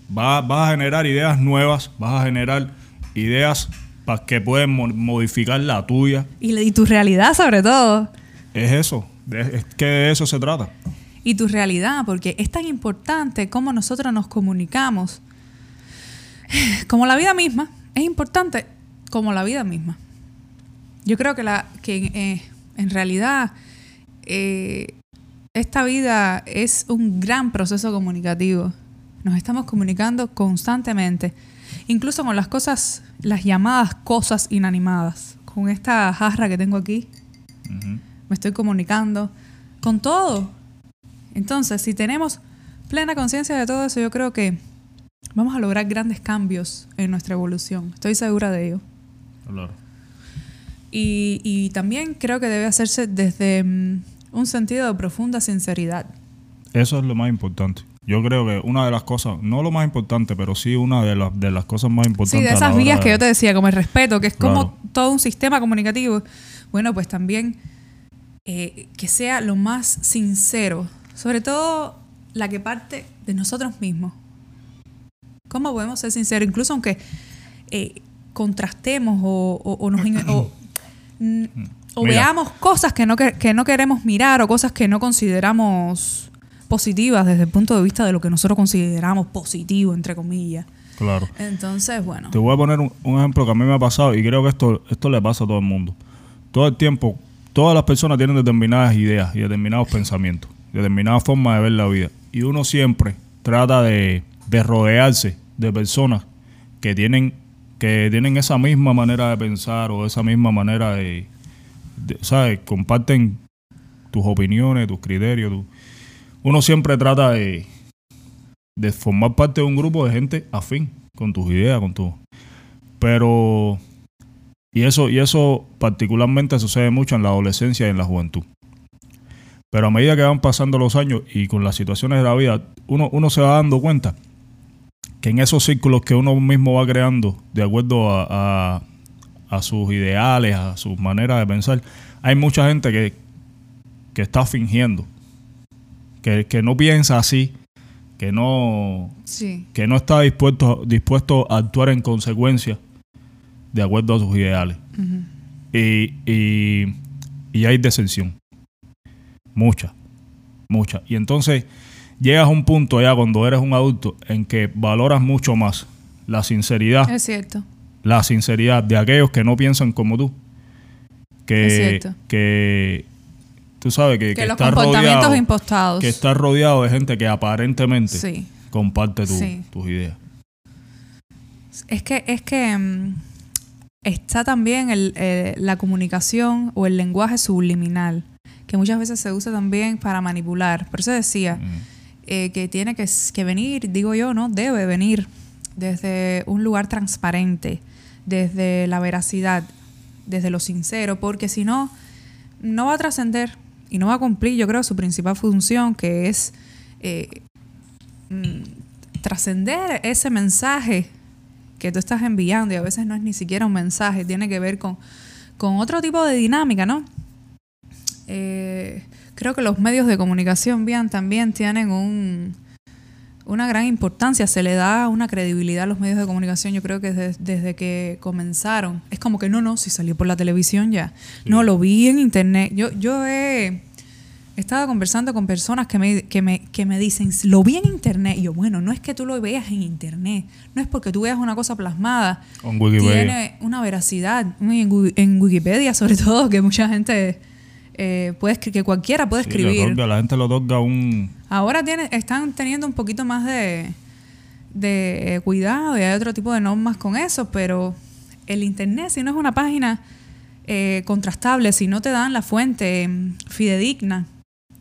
Vas, vas a generar ideas nuevas, vas a generar ideas para que pueden mo- modificar la tuya. Y, y tu realidad, sobre todo. Es eso. Es que de eso se trata. Y tu realidad, porque es tan importante cómo nosotros nos comunicamos. Como la vida misma. Es importante como la vida misma. Yo creo que, la, que eh, en realidad eh, esta vida es un gran proceso comunicativo. Nos estamos comunicando constantemente. Incluso con las cosas, las llamadas cosas inanimadas. Con esta jarra que tengo aquí. Uh-huh. Me estoy comunicando con todo. Entonces, si tenemos plena conciencia de todo eso, yo creo que vamos a lograr grandes cambios en nuestra evolución. Estoy segura de ello. Claro. Y, y también creo que debe hacerse desde um, un sentido de profunda sinceridad. Eso es lo más importante. Yo creo que una de las cosas, no lo más importante, pero sí una de las, de las cosas más importantes. Sí, de esas vías que yo te decía, como el respeto, que es claro, como todo un sistema comunicativo. Bueno, pues también eh, que sea lo más sincero. Sobre todo la que parte de nosotros mismos. ¿Cómo podemos ser sinceros? Incluso aunque eh, contrastemos o, o, o nos o, n- o veamos cosas que no, que, que no queremos mirar o cosas que no consideramos positivas desde el punto de vista de lo que nosotros consideramos positivo, entre comillas. Claro. Entonces, bueno. Te voy a poner un, un ejemplo que a mí me ha pasado y creo que esto, esto le pasa a todo el mundo. Todo el tiempo, todas las personas tienen determinadas ideas y determinados pensamientos, determinadas formas de ver la vida. Y uno siempre trata de, de rodearse de personas que tienen, que tienen esa misma manera de pensar o esa misma manera de, de ¿sabes? Comparten tus opiniones, tus criterios. Tu... Uno siempre trata de, de formar parte de un grupo de gente afín con tus ideas, con tu... Pero... Y eso, y eso particularmente sucede mucho en la adolescencia y en la juventud. Pero a medida que van pasando los años y con las situaciones de la vida, uno, uno se va dando cuenta que en esos círculos que uno mismo va creando de acuerdo a, a, a sus ideales, a sus maneras de pensar, hay mucha gente que, que está fingiendo, que, que no piensa así, que no, sí. que no está dispuesto, dispuesto a actuar en consecuencia de acuerdo a sus ideales. Uh-huh. Y, y, y hay decepción. Mucha, mucha. Y entonces llegas a un punto ya cuando eres un adulto en que valoras mucho más la sinceridad. Es cierto. La sinceridad de aquellos que no piensan como tú. Que, es cierto. Que tú sabes que, que, que los estás comportamientos rodeado, impostados. Que estás rodeado de gente que aparentemente sí. comparte tu, sí. tus ideas. Es que, es que um, está también el, eh, la comunicación o el lenguaje subliminal, que muchas veces se usa también para manipular. Por eso decía mm. eh, que tiene que, que venir, digo yo, ¿no? Debe venir desde un lugar transparente, desde la veracidad, desde lo sincero, porque si no, no va a trascender y no va a cumplir, yo creo, su principal función, que es eh, mm, trascender ese mensaje que tú estás enviando, y a veces no es ni siquiera un mensaje, tiene que ver con, con otro tipo de dinámica, ¿no? Eh, creo que los medios de comunicación, Bian, también tienen un, una gran importancia. Se le da una credibilidad a los medios de comunicación. Yo creo que desde, desde que comenzaron. Es como que no, no, si salió por la televisión ya. Sí. No, lo vi en internet. Yo, yo he estado conversando con personas que me, que, me, que me dicen, lo vi en internet. Y yo, bueno, no es que tú lo veas en internet. No es porque tú veas una cosa plasmada. En Wikipedia. Tiene una veracidad. En, en Wikipedia, sobre todo, que mucha gente... Eh, puede, que cualquiera puede escribir. Sí, otorga, la gente lo otorga un... Ahora tiene, están teniendo un poquito más de, de eh, cuidado y hay otro tipo de normas con eso, pero el internet, si no es una página eh, contrastable, si no te dan la fuente eh, fidedigna,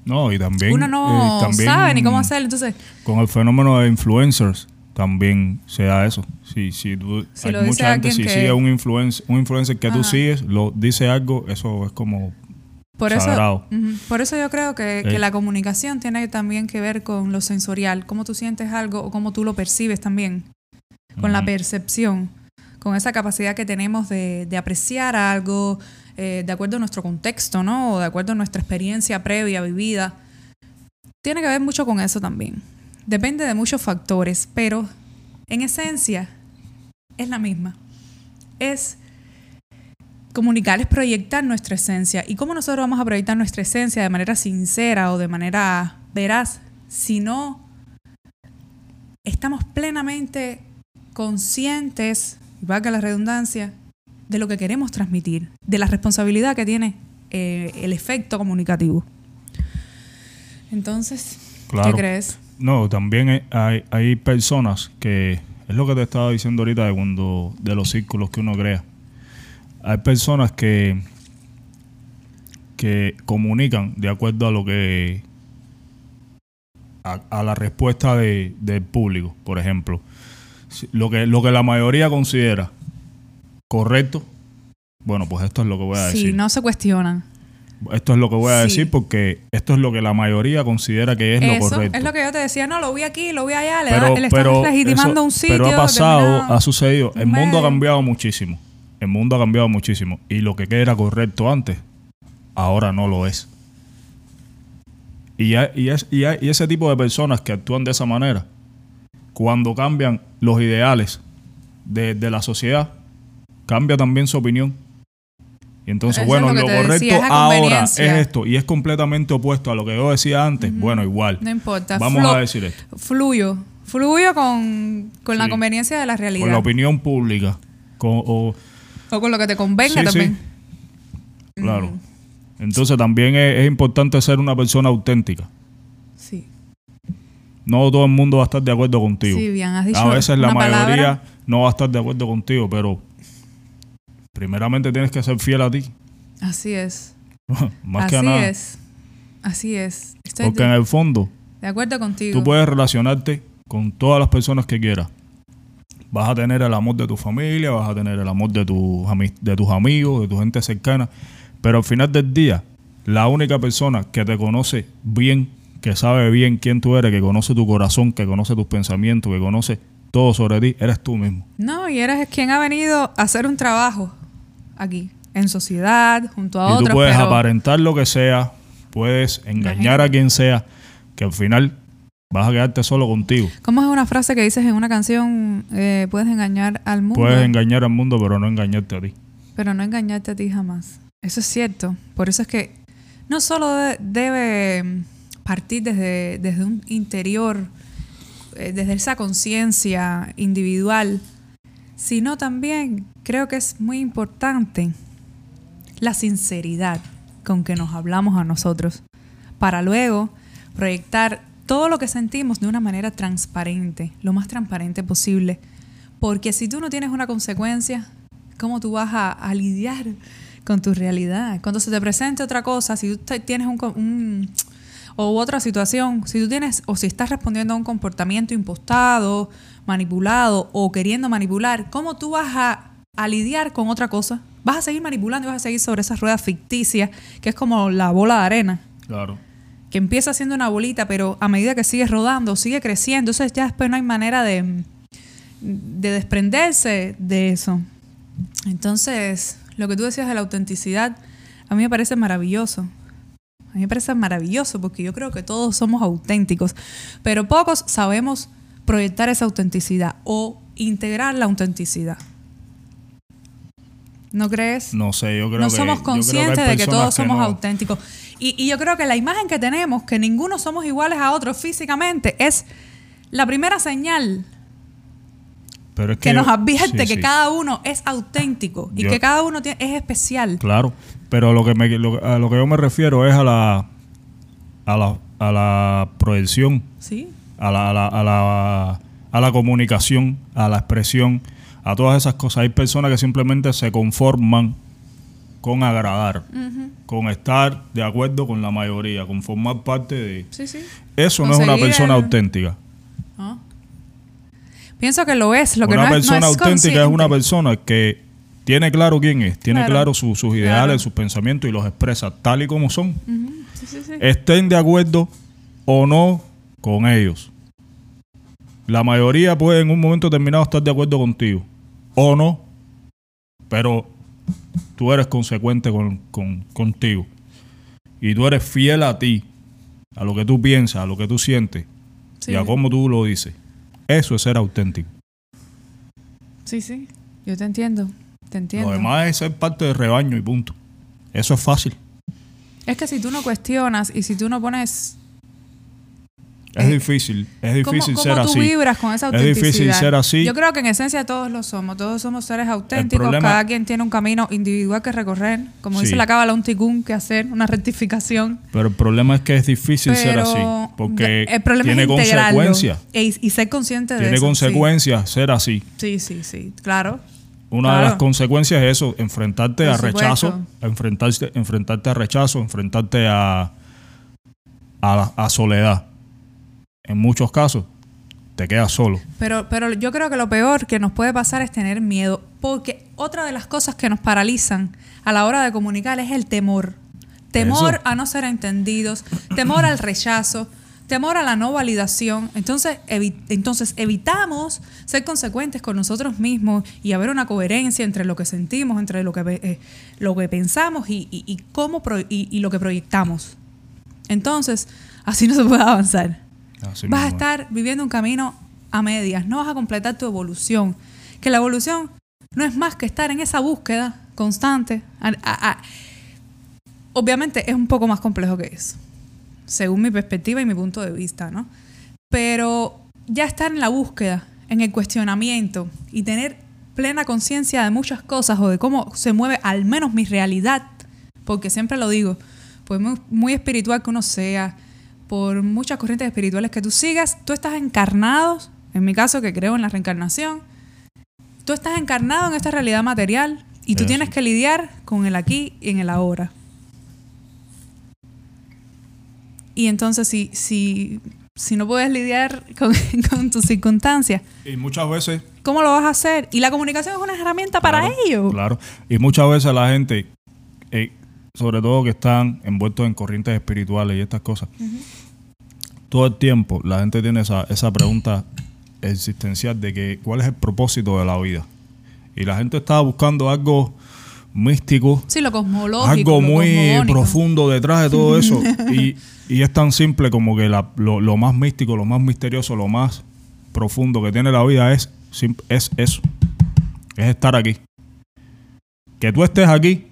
no, y también, uno no eh, también sabe ni cómo hacerlo. Entonces, con el fenómeno de influencers también se da eso. Si, si tú, si hay mucha gente, si que... sigue un influencer, un influencer que Ajá. tú sigues, lo dice algo, eso es como... Por eso, uh-huh, por eso yo creo que, que eh. la comunicación tiene también que ver con lo sensorial, cómo tú sientes algo o cómo tú lo percibes también, con uh-huh. la percepción, con esa capacidad que tenemos de, de apreciar algo eh, de acuerdo a nuestro contexto, ¿no? O de acuerdo a nuestra experiencia previa, vivida. Tiene que ver mucho con eso también. Depende de muchos factores, pero en esencia es la misma. es comunicarles, proyectar nuestra esencia. ¿Y cómo nosotros vamos a proyectar nuestra esencia de manera sincera o de manera veraz si no estamos plenamente conscientes, valga la redundancia, de lo que queremos transmitir, de la responsabilidad que tiene eh, el efecto comunicativo? Entonces, claro. ¿Qué crees? No, también hay, hay personas que, es lo que te estaba diciendo ahorita de, cuando, de los círculos que uno crea. Hay personas que, que comunican de acuerdo a lo que... A, a la respuesta de, del público, por ejemplo. Lo que, lo que la mayoría considera correcto, bueno, pues esto es lo que voy a decir. Sí, no se cuestionan. Esto es lo que voy a sí. decir porque esto es lo que la mayoría considera que es eso, lo correcto. Es lo que yo te decía, no, lo vi aquí, lo vi allá, le, pero, da, le pero, están legitimando eso, un sitio. Pero ha pasado, ha sucedido. El mundo ha cambiado muchísimo. El mundo ha cambiado muchísimo. Y lo que era correcto antes, ahora no lo es. Y, hay, y, es, y, hay, y ese tipo de personas que actúan de esa manera, cuando cambian los ideales de, de la sociedad, cambia también su opinión. Y entonces, bueno, lo, lo correcto decía, ahora es esto. Y es completamente opuesto a lo que yo decía antes. Uh-huh. Bueno, igual. No importa. Vamos Flo- a decir esto. Fluyo. Fluyo con, con sí. la conveniencia de la realidad. Con la opinión pública. Con, o, o con lo que te convenga sí, también. Sí. Claro. Uh-huh. Entonces también es, es importante ser una persona auténtica. Sí. No todo el mundo va a estar de acuerdo contigo. Sí, bien, has dicho a veces la mayoría palabra. No va a estar de acuerdo contigo, pero primeramente tienes que ser fiel a ti. Así es. Más Así que a nada. Así es. Así es. Estoy Porque de, en el fondo, de acuerdo contigo. Tú puedes relacionarte con todas las personas que quieras. Vas a tener el amor de tu familia, vas a tener el amor de, tu, de tus amigos, de tu gente cercana. Pero al final del día, la única persona que te conoce bien, que sabe bien quién tú eres, que conoce tu corazón, que conoce tus pensamientos, que conoce todo sobre ti, eres tú mismo. No, y eres quien ha venido a hacer un trabajo aquí, en sociedad, junto a otros. Y tú puedes aparentar lo que sea, puedes engañar a quien sea, que al final vas a quedarte solo contigo. ¿Cómo es una frase que dices en una canción? Eh, puedes engañar al mundo. Puedes engañar al mundo, pero no engañarte a ti. Pero no engañarte a ti jamás. Eso es cierto. Por eso es que no solo de, debe partir desde, desde un interior, eh, desde esa conciencia individual, sino también creo que es muy importante la sinceridad con que nos hablamos a nosotros para luego proyectar todo lo que sentimos de una manera transparente, lo más transparente posible. Porque si tú no tienes una consecuencia, ¿cómo tú vas a, a lidiar con tu realidad? Cuando se te presente otra cosa, si tú tienes un, un o otra situación, si tú tienes o si estás respondiendo a un comportamiento impostado, manipulado o queriendo manipular, ¿cómo tú vas a, a lidiar con otra cosa? Vas a seguir manipulando y vas a seguir sobre esas ruedas ficticias que es como la bola de arena. Claro. Que empieza siendo una bolita, pero a medida que sigue rodando, sigue creciendo, entonces ya después no hay manera de, de desprenderse de eso. Entonces, lo que tú decías de la autenticidad, a mí me parece maravilloso. A mí me parece maravilloso porque yo creo que todos somos auténticos, pero pocos sabemos proyectar esa autenticidad o integrar la autenticidad. ¿No crees? No sé, yo creo no que... No somos conscientes que de que todos que somos no. auténticos. Y, y yo creo que la imagen que tenemos, que ninguno somos iguales a otros físicamente, es la primera señal. Pero es que, que nos advierte sí, que sí. cada uno es auténtico y yo, que cada uno tiene, es especial. Claro, pero lo que me, lo, a lo que yo me refiero es a la a la, a la proyección, ¿sí? a, la, a, la, a, la, a la comunicación, a la expresión, a todas esas cosas. Hay personas que simplemente se conforman con agradar, uh-huh. con estar de acuerdo con la mayoría, con formar parte de... Sí, sí. Eso Conseguir no es una persona el... auténtica. ¿Ah? Pienso que lo es. Lo que una no persona es, no es auténtica consciente. Es una persona que tiene claro quién es, tiene claro, claro su, sus ideales, claro. sus pensamientos y los expresa tal y como son. Uh-huh. Sí, sí, sí. Estén de acuerdo o no con ellos. La mayoría puede en un momento determinado estar de acuerdo contigo o no, pero tú eres consecuente con, con, contigo y tú eres fiel a ti, a lo que tú piensas, a lo que tú sientes sí. y a cómo tú lo dices. Eso es ser auténtico. Sí, sí, yo te entiendo. Te entiendo. Lo demás es ser parte del rebaño y punto. Eso es fácil. Es que si tú no cuestionas y si tú no pones... Es eh, difícil, es difícil ¿cómo, ser cómo así. Tú vibras con esa autenticidad. Es difícil ser así. Yo creo que en esencia todos lo somos. Todos somos seres auténticos. Problema, cada quien tiene un camino individual que recorrer. Como sí. dice la cábala, un ticún que hacer, una rectificación. Pero el problema es que es difícil Pero ser así. Porque el problema tiene es consecuencias. E, y ser consciente de tiene eso. Tiene consecuencias sí. ser así. Sí, sí, sí. Claro. Una claro. de las consecuencias es eso. Enfrentarte Por a supuesto. rechazo. Enfrentarte, enfrentarte a rechazo. Enfrentarte a, a, a soledad. En muchos casos te quedas solo. Pero, pero yo creo que lo peor que nos puede pasar es tener miedo. Porque otra de las cosas que nos paralizan a la hora de comunicar es el temor. Temor Eso. a no ser entendidos, temor al rechazo, temor a la no validación. Entonces, evi- entonces evitamos ser consecuentes con nosotros mismos y haber una coherencia entre lo que sentimos, entre lo que, eh, lo que pensamos y, y, y, cómo pro- y, y lo que proyectamos. Entonces, así no se puede avanzar. Así vas a estar viviendo un camino a medias, no vas a completar tu evolución. Que la evolución no es más que estar en esa búsqueda constante. A, a, a. Obviamente es un poco más complejo que eso, según mi perspectiva y mi punto de vista, ¿no? Pero ya estar en la búsqueda, en el cuestionamiento y tener plena conciencia de muchas cosas o de cómo se mueve al menos mi realidad, porque siempre lo digo, pues muy, muy espiritual que uno sea, por muchas corrientes espirituales que tú sigas, tú estás encarnado, en mi caso que creo en la reencarnación, tú estás encarnado en esta realidad material y tú Eso. tienes que lidiar con el aquí y en el ahora. Y entonces si, si, si no puedes lidiar con, con tus circunstancias... Y muchas veces... ¿Cómo lo vas a hacer? Y la comunicación es una herramienta claro, para ello. Claro. Y muchas veces la gente... Eh, sobre todo que están envueltos en corrientes espirituales y estas cosas. Uh-huh. Todo el tiempo la gente tiene esa, esa pregunta existencial de que ¿cuál es el propósito de la vida? Y la gente está buscando algo místico, sí, lo cosmológico, algo muy lo profundo detrás de todo eso. y, y es tan simple como que la, lo, lo más místico, lo más misterioso, lo más profundo que tiene la vida es, es eso. Es estar aquí. Que tú estés aquí.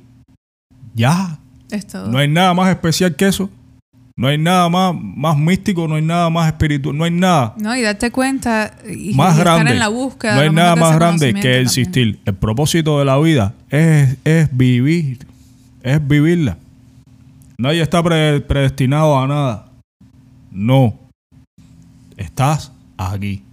Ya, es todo. No hay nada más especial que eso. No hay nada más, más místico, no hay nada más espiritual, no hay nada. No, y darte cuenta y, más y grande, estar en la búsqueda. No hay nada más grande que existir. También. El propósito de la vida es, es vivir, es vivirla. Nadie está pre, predestinado a nada. No. Estás aquí.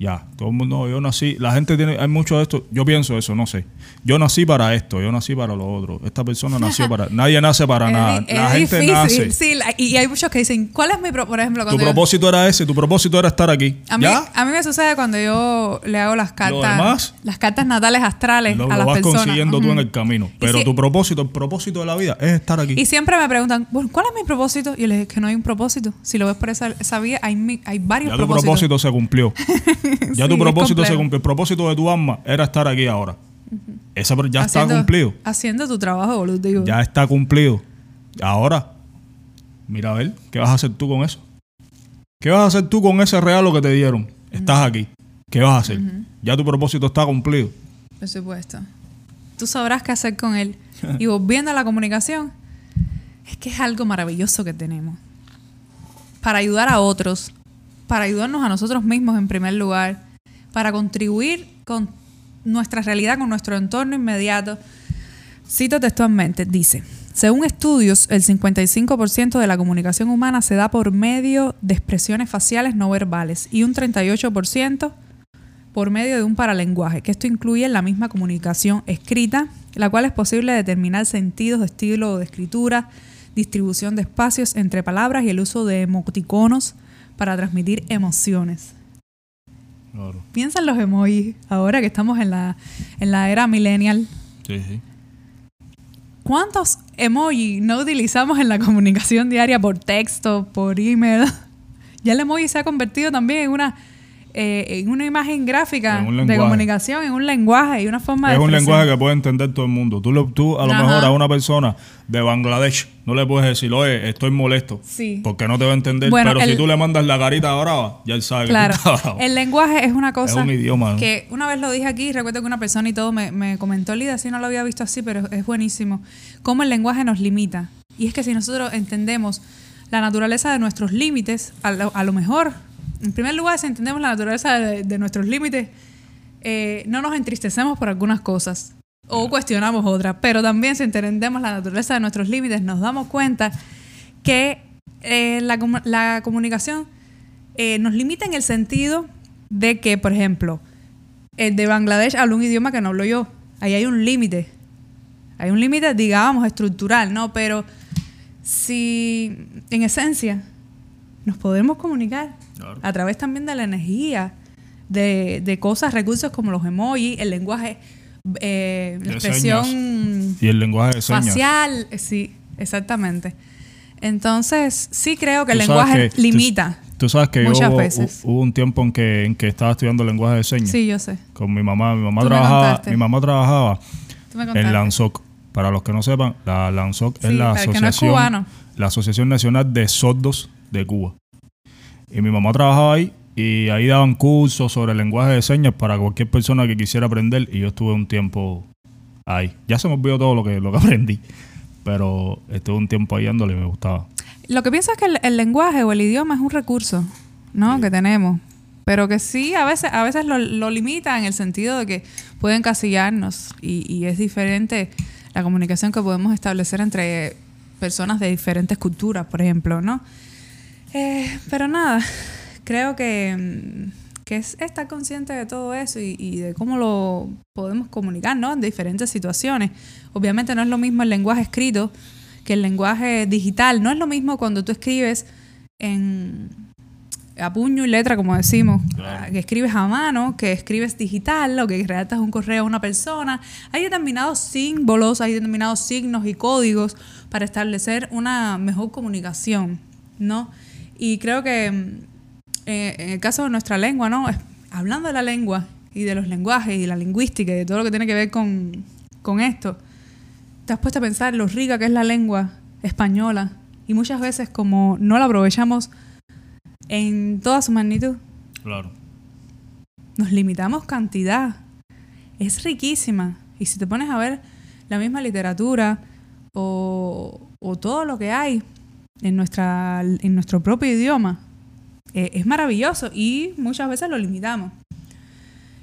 Ya, todo el mundo, yo nací, la gente tiene, hay mucho de esto, yo pienso eso, no sé. Yo nací para esto, yo nací para lo otro. Esta persona nació para, nadie nace para nada. Es, la es gente difícil. nace. Sí, la, y hay muchos que dicen, ¿cuál es mi propósito? Por ejemplo, cuando tu yo, propósito era ese, tu propósito era estar aquí. A mí, ¿Ya? a mí me sucede cuando yo le hago las cartas, las cartas natales astrales lo, a las personas. Lo vas personas. consiguiendo uh-huh. tú en el camino. Pero si, tu propósito, el propósito de la vida es estar aquí. Y siempre me preguntan, bueno, ¿cuál es mi propósito? Y yo les digo que no hay un propósito. Si lo ves por esa, esa vía, hay, hay varios propósitos. Ya tu propósitos. propósito se cumplió. Ya sí, tu propósito se cumplió. El propósito de tu alma era estar aquí ahora. Uh-huh. Esa ya haciendo, está cumplido. Haciendo tu trabajo evolutivo. Ya está cumplido. Ahora, mira a ver, ¿qué vas a hacer tú con eso? ¿Qué vas a hacer tú con ese regalo que te dieron? Uh-huh. Estás aquí. ¿Qué vas a hacer? Uh-huh. Ya tu propósito está cumplido. Por supuesto. Tú sabrás qué hacer con él. Y volviendo a la comunicación, es que es algo maravilloso que tenemos. Para ayudar a otros, para ayudarnos a nosotros mismos en primer lugar, para contribuir con nuestra realidad, con nuestro entorno inmediato. Cito textualmente, dice, según estudios, el cincuenta y cinco por ciento de la comunicación humana se da por medio de expresiones faciales no verbales y un treinta y ocho por ciento por medio de un paralenguaje, que esto incluye la misma comunicación escrita, la cual es posible determinar sentidos, de estilo o de escritura, distribución de espacios entre palabras y el uso de emoticonos para transmitir emociones. Claro. Piensa en los emojis ahora que estamos en la, en la era millennial. Sí, sí. ¿Cuántos emojis no utilizamos en la comunicación diaria por texto, por email? Ya el emoji se ha convertido también en una eh, en una imagen gráfica de comunicación, en un lenguaje y una forma de expresión. Es un lenguaje que puede entender todo el mundo. Tú, lo, tú a lo Ajá. mejor a una persona de Bangladesh no le puedes decir, oye, estoy molesto, sí. porque no te va a entender. Bueno, pero el, si tú le mandas la carita brava, ya él sabe claro, que tú estás bravo. El lenguaje es una cosa, es un idioma, ¿no? Que una vez lo dije aquí, recuerdo que una persona y todo me, me comentó, Lida, si no lo había visto así, pero es buenísimo, cómo el lenguaje nos limita. Y es que si nosotros entendemos la naturaleza de nuestros límites, a lo, a lo mejor, en primer lugar, si entendemos la naturaleza de, de nuestros límites, eh, no nos entristecemos por algunas cosas o cuestionamos otras, pero también si entendemos la naturaleza de nuestros límites, nos damos cuenta que eh, la, la comunicación eh, nos limita en el sentido de que, por ejemplo, el de Bangladesh habla un idioma que no hablo yo. Ahí hay un límite. Hay un límite, digamos, estructural, ¿no? Pero si en esencia nos podemos comunicar claro. a través también de la energía, de, de cosas, recursos como los emojis, el lenguaje, eh, la expresión y el lenguaje de señas. Facial, sí, exactamente. Entonces, sí creo que el lenguaje que, limita. Tú, tú sabes que muchas yo veces. Hubo, hubo un tiempo en que, en que estaba estudiando el lenguaje de señas. Sí, yo sé. Con mi mamá, mi mamá trabajaba, mi mamá trabajaba en Lansoc. Para los que no sepan, la Lansoc sí, es la asociación, no es la Asociación Nacional de Sordos de Cuba. Y mi mamá trabajaba ahí y ahí daban cursos sobre el lenguaje de señas para cualquier persona que quisiera aprender. Y yo estuve un tiempo ahí. Ya se me olvidó todo lo que, lo que aprendí, pero estuve un tiempo ahí dándole y me gustaba. Lo que pienso es que el, el lenguaje o el idioma es un recurso, ¿no? Sí. Que tenemos. Pero que sí, a veces a veces lo, lo limita en el sentido de que puede encasillarnos y, y es diferente la comunicación que podemos establecer entre personas de diferentes culturas, por ejemplo, ¿no? Eh, pero nada, creo que, que es estar consciente de todo eso y, y de cómo lo podemos comunicar, ¿no? En diferentes situaciones. Obviamente no es lo mismo el lenguaje escrito que el lenguaje digital. No es lo mismo cuando tú escribes en... a puño y letra, como decimos, claro. que escribes a mano, que escribes digital o que redactas un correo a una persona. Hay determinados símbolos, hay determinados signos y códigos para establecer una mejor comunicación, ¿no? Y creo que eh, en el caso de nuestra lengua, ¿no? Hablando de la lengua y de los lenguajes y de la lingüística y de todo lo que tiene que ver con, con esto, te has puesto a pensar lo rica que es la lengua española y muchas veces como no la aprovechamos en toda su magnitud. Claro. Nos limitamos cantidad. Es riquísima. Y si te pones a ver la misma literatura o, o todo lo que hay en, nuestra, en nuestro propio idioma, eh, es maravilloso y muchas veces lo limitamos.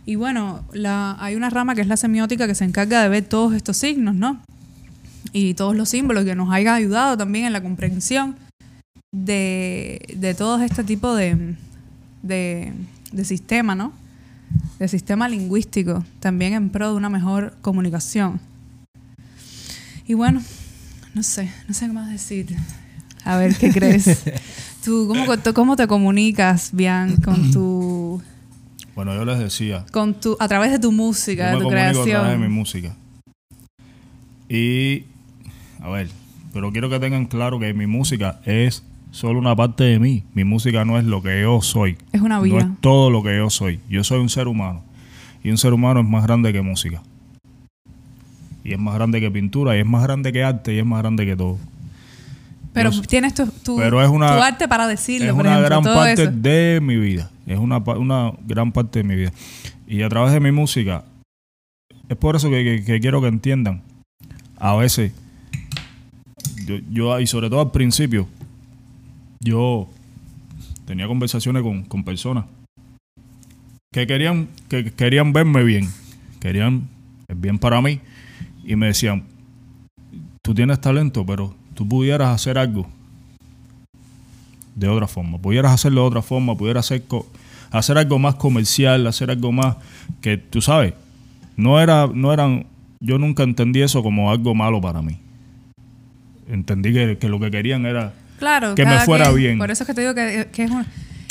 Y bueno, la, hay una rama que es la semiótica que se encarga de ver todos estos signos, ¿no? Y todos los símbolos que nos hayan ayudado también en la comprensión de, de todo este tipo de, de, de sistema, ¿no? De sistema lingüístico, también en pro de una mejor comunicación. Y bueno, no sé, no sé qué más decir. A ver, ¿qué crees? Tú, ¿cómo, cómo te comunicas, Bian, con tu... Bueno, yo les decía... Con tu, a través de tu música, de tu creación. Yo me comunico a través de mi música. Y, a ver, pero quiero que tengan claro que mi música es... solo una parte de mí. Mi música no es lo que yo soy. Es una vida. No es todo lo que yo soy. Yo soy un ser humano. Y un ser humano es más grande que música. Y es más grande que pintura. Y es más grande que arte. Y es más grande que todo. Pero yo, tienes tu, tu, pero es una, tu arte para decirlo. Es por una ejemplo, gran parte eso. de mi vida. Es una, una gran parte de mi vida. Y a través de mi música. Es por eso que, que, que quiero que entiendan. A veces. Yo, yo y sobre todo al principio. Yo tenía conversaciones con, con personas que querían, que querían verme bien, querían el bien para mí y me decían, tú tienes talento, pero tú pudieras hacer algo de otra forma, pudieras hacerlo de otra forma, pudieras hacer, hacer algo más comercial, hacer algo más que tú sabes, no era, no eran, yo nunca entendí eso como algo malo para mí, entendí que, que lo que querían era... Claro, que me fuera quien, bien. Por eso es que te digo que, que es, un,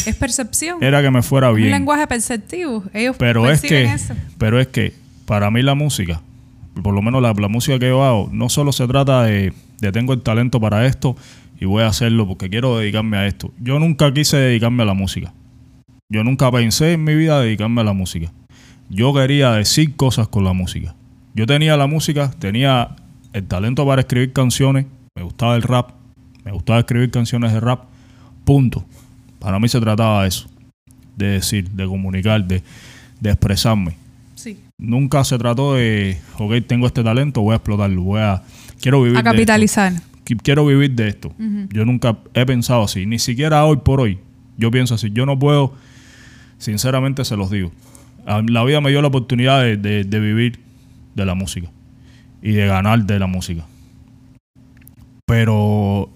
es percepción. Era que me fuera bien. Es un lenguaje perceptivo. Ellos pero es que, eso. Pero es que para mí la música, por lo menos la, la música que yo hago, no solo se trata de, de tengo el talento para esto y voy a hacerlo porque quiero dedicarme a esto. Yo nunca quise dedicarme a la música. Yo nunca pensé en mi vida dedicarme a la música. Yo quería decir cosas con la música. Yo tenía la música, tenía el talento para escribir canciones. Me gustaba el rap, me gustaba escribir canciones de rap, punto. Para mí se trataba de eso, de decir, de comunicar, de, de expresarme. Sí. Nunca se trató de, ok, tengo este talento, voy a explotarlo, voy a... Quiero vivir a capitalizar. De esto. Quiero vivir de esto. Uh-huh. Yo nunca he pensado así, ni siquiera hoy por hoy. Yo pienso así, yo no puedo, sinceramente se los digo. La vida me dio la oportunidad de, de, de vivir de la música y de ganar de la música. Pero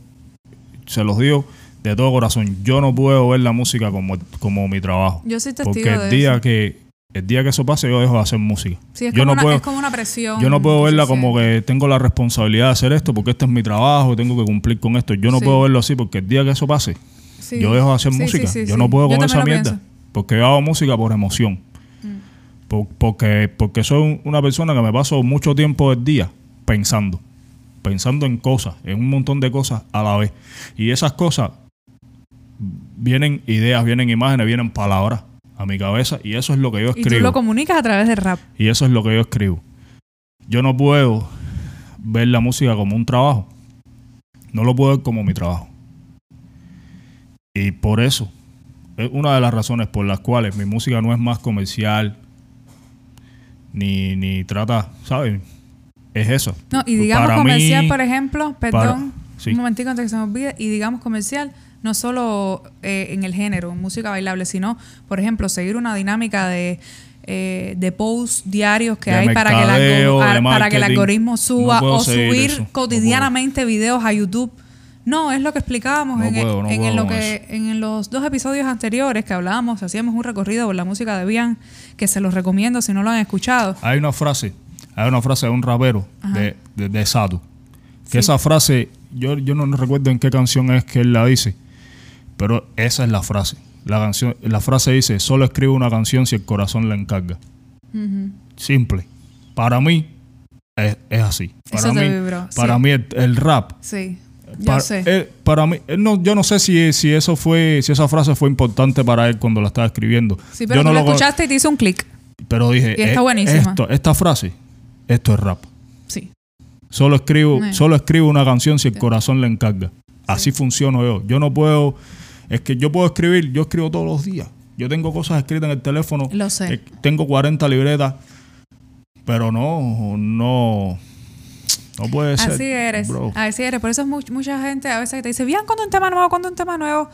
se los digo de todo corazón, yo no puedo ver la música como, como mi trabajo. Yo soy testigo porque el de día eso. Que el día que eso pase yo dejo de hacer música. Sí, es, yo como no una, puedo, es como una presión. Yo no puedo verla sí, como que tengo la responsabilidad de hacer esto porque este es mi trabajo, tengo que cumplir con esto. Yo no sí. puedo verlo así porque el día que eso pase sí. yo dejo de hacer sí, música. Sí, sí, yo sí. no puedo yo con esa mierda pienso. Porque yo hago música por emoción. Mm. Por, porque, porque soy una persona que me paso mucho tiempo del día pensando. Pensando en cosas, en un montón de cosas a la vez. Y esas cosas, vienen ideas, vienen imágenes, vienen palabras a mi cabeza. Y eso es lo que yo escribo. Y tú lo comunicas a través del rap. Y eso es lo que yo escribo. Yo no puedo ver la música como un trabajo. No lo puedo ver como mi trabajo. Y por eso, es una de las razones por las cuales mi música no es más comercial, ni, ni trata, ¿sabes? Es eso. No, y digamos para comercial, mí, por ejemplo, perdón, para, sí. un momentico antes que se me olvide, y digamos comercial, no solo eh, en el género, en música bailable, sino, por ejemplo, seguir una dinámica de, eh, de posts diarios que de hay mercadeo, para, que la, para que el algoritmo suba no o subir eso. cotidianamente no videos a YouTube. No, es lo que explicábamos no en, puedo, el, no en, en, lo que, en los dos episodios anteriores que hablábamos, hacíamos un recorrido por la música de Bian, que se los recomiendo si no lo han escuchado. Hay una frase. Hay una frase de un rapero de, de, de Sato. Que sí. esa frase, yo, yo no recuerdo en qué canción es que él la dice, pero esa es la frase. La canción, la frase dice, solo escribo una canción si el corazón la encarga. Uh-huh. Simple. Para mí, es, es así. Para Eso te mí, vibró. Para sí. mí el, el rap. Sí. Yo para, sé. Él, para mí, no, yo no sé si, si eso fue, si esa frase fue importante para él cuando la estaba escribiendo. Sí, pero yo no la lo escuchaste y te hizo un clic. Pero dije, y está buenísima. Esto, esta frase. Esto es rap. Sí. Solo escribo, no. solo escribo una canción si el sí. corazón la encarga. Así sí. funciono yo. Yo no puedo... Es que yo puedo escribir. Yo escribo todos los días. Yo tengo cosas escritas en el teléfono. Lo sé. Eh, tengo cuarenta libretas. Pero no... No... No puede ser. Así eres. Bro. Así eres. Por eso es mu- mucha gente a veces te dice, bien, cuando un tema nuevo, cuando un tema nuevo.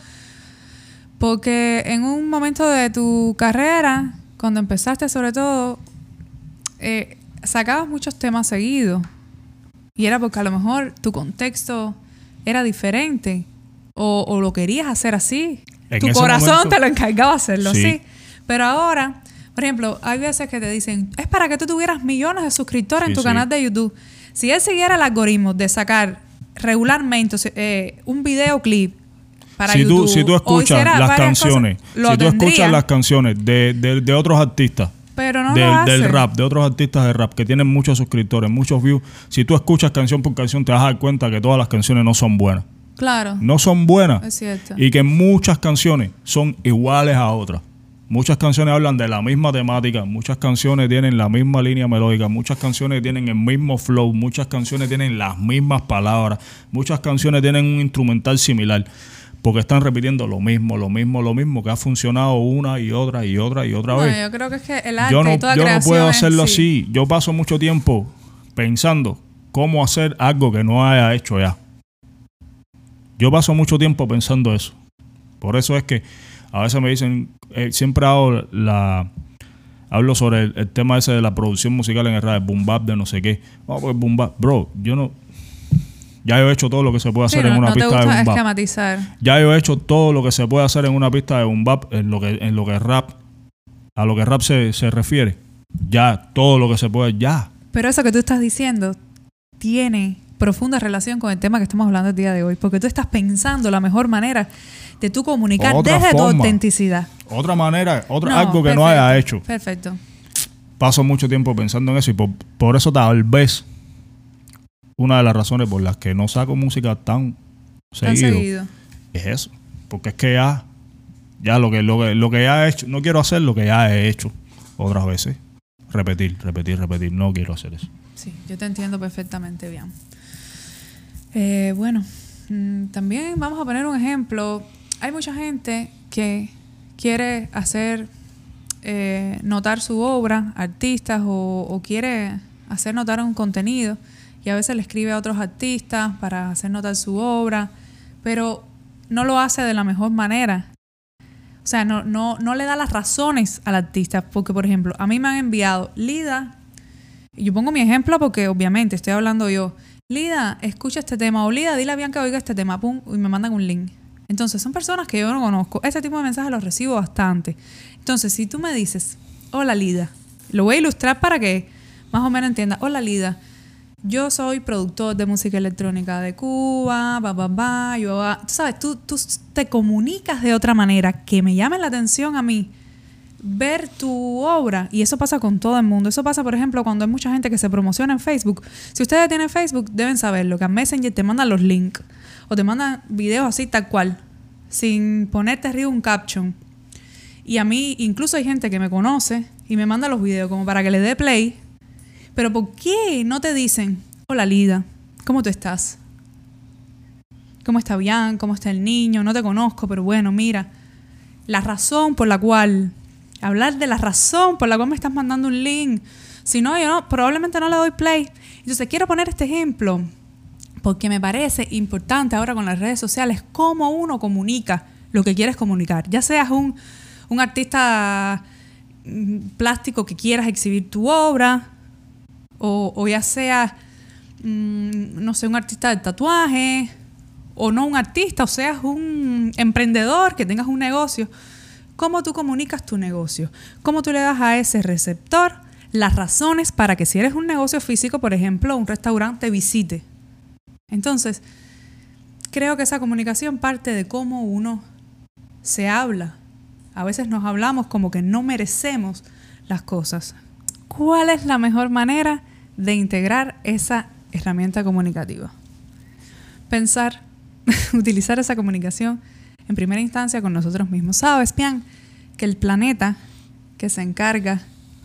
Porque en un momento de tu carrera, cuando empezaste sobre todo... Eh, sacabas muchos temas seguidos y era porque a lo mejor tu contexto era diferente o, o lo querías hacer así. En tu corazón momento, te lo encargaba hacerlo sí. así. Pero ahora, por ejemplo, hay veces que te dicen, es para que tú tuvieras millones de suscriptores sí, en tu sí. canal de YouTube. Si él siguiera el algoritmo de sacar regularmente eh, un videoclip para si YouTube, tú, si tú escuchas las canciones, cosas, lo si tú tendría, escuchas las canciones de, de, de otros artistas, pero no del, lo hace. Del rap, de otros artistas de rap que tienen muchos suscriptores, muchos views. Si tú escuchas canción por canción, te vas a dar cuenta que todas las canciones no son buenas. Claro. No son buenas. Es cierto. Y que muchas canciones son iguales a otras. Muchas canciones hablan de la misma temática. Muchas canciones tienen la misma línea melódica. Muchas canciones tienen el mismo flow. Muchas canciones tienen las mismas palabras. Muchas canciones tienen un instrumental similar. Porque están repitiendo lo mismo, lo mismo, lo mismo, que ha funcionado una y otra y otra y otra no, vez. Yo creo que es que el arte yo no, y toda yo creación no puedo hacerlo sí. así. Yo paso mucho tiempo pensando cómo hacer algo que no haya hecho ya. Yo paso mucho tiempo pensando eso. Por eso es que a veces me dicen, eh, siempre hago la... Hablo sobre el, el tema ese de la producción musical en el radio, el boom bap de no sé qué. No, porque boom bap, bro, yo no... Ya yo he hecho todo lo que se puede hacer sí, en no, una no pista de boom bap. Ya yo he hecho todo lo que se puede hacer en una pista de boom bap, en lo que, en lo que rap, a lo que rap se, se refiere. Ya, todo lo que se puede, ya. Pero eso que tú estás diciendo tiene profunda relación con el tema que estamos hablando el día de hoy. Porque tú estás pensando la mejor manera de tú comunicar otra desde forma, tu autenticidad. Otra manera, otra, no, algo que perfecto, no haya hecho. Perfecto. Paso mucho tiempo pensando en eso y por, por eso tal vez... Una de las razones por las que no saco música tan, tan seguido, seguido es eso. Porque es que ya Ya lo que, lo que, lo que ya he hecho, no quiero hacer lo que ya he hecho otras veces. Repetir, repetir, repetir. No quiero hacer eso. Sí, yo te entiendo perfectamente bien. Eh, bueno, también vamos a poner un ejemplo. Hay mucha gente que quiere hacer eh, notar su obra, artistas, o, o quiere hacer notar un contenido, y a veces le escribe a otros artistas para hacer notar su obra, pero no lo hace de la mejor manera. O sea, no, no, no le da las razones al artista, porque, por ejemplo, a mí me han enviado, Lida, y yo pongo mi ejemplo porque obviamente estoy hablando yo, Lida, escucha este tema, o Lida, dile a Bian que oiga este tema, pum, y me mandan un link. Entonces, son personas que yo no conozco. Este tipo de mensajes los recibo bastante. Entonces, si tú me dices, hola Lida, lo voy a ilustrar para que más o menos entienda. Hola Lida, yo soy productor de música electrónica de Cuba, ba, ba, ba, yo, ba. Tú sabes, tú, tú te comunicas de otra manera que me llame la atención a mí. Ver tu obra, y eso pasa con todo el mundo. Eso pasa, por ejemplo, cuando hay mucha gente que se promociona en Facebook. Si ustedes tienen Facebook, deben saberlo, que a Messenger te mandan los links o te mandan videos así tal cual, sin ponerte arriba un caption. Y a mí, incluso hay gente que me conoce y me manda los videos como para que le dé play. Pero ¿por qué no te dicen, hola Lida, ¿cómo tú estás? ¿Cómo está Bian? ¿Cómo está el niño? No te conozco, pero bueno, mira. La razón por la cual... Hablar de la razón por la cual me estás mandando un link. Si no, yo no, probablemente no le doy play. Entonces, quiero poner este ejemplo porque me parece importante ahora con las redes sociales cómo uno comunica lo que quieres comunicar. Ya seas un, un artista plástico que quieras exhibir tu obra, o, o ya seas, mmm, no sé, un artista de tatuaje, o no un artista, o seas un emprendedor que tengas un negocio. Cómo tú comunicas tu negocio, cómo tú le das a ese receptor las razones para que, si eres un negocio físico, por ejemplo, un restaurante, visite. Entonces, creo que esa comunicación parte de cómo uno se habla. A veces nos hablamos como que no merecemos las cosas. ¿Cuál es la mejor manera de integrar esa herramienta comunicativa? Pensar, utilizar esa comunicación en primera instancia con nosotros mismos. ¿Sabes, Bian? Que el planeta que se encarga,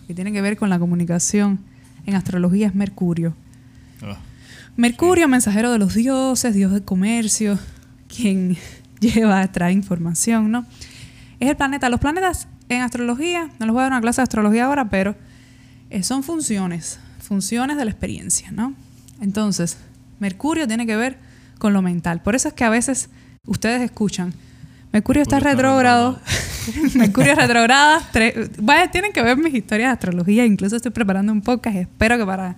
que tiene que ver con la comunicación en astrología, es Mercurio. Oh, Mercurio, sí. Mensajero de los dioses, dios del comercio, quien lleva, trae información, ¿no? Es el planeta. Los planetas en astrología, no les voy a dar una clase de astrología ahora, pero son funciones, funciones de la experiencia, ¿no? Entonces, Mercurio tiene que ver con lo mental. Por eso es que a veces ustedes escuchan, Mercurio está retrógrado. Mercurio retrógrada. Vaya, tienen que ver mis historias de astrología. Incluso estoy preparando un podcast. Espero que para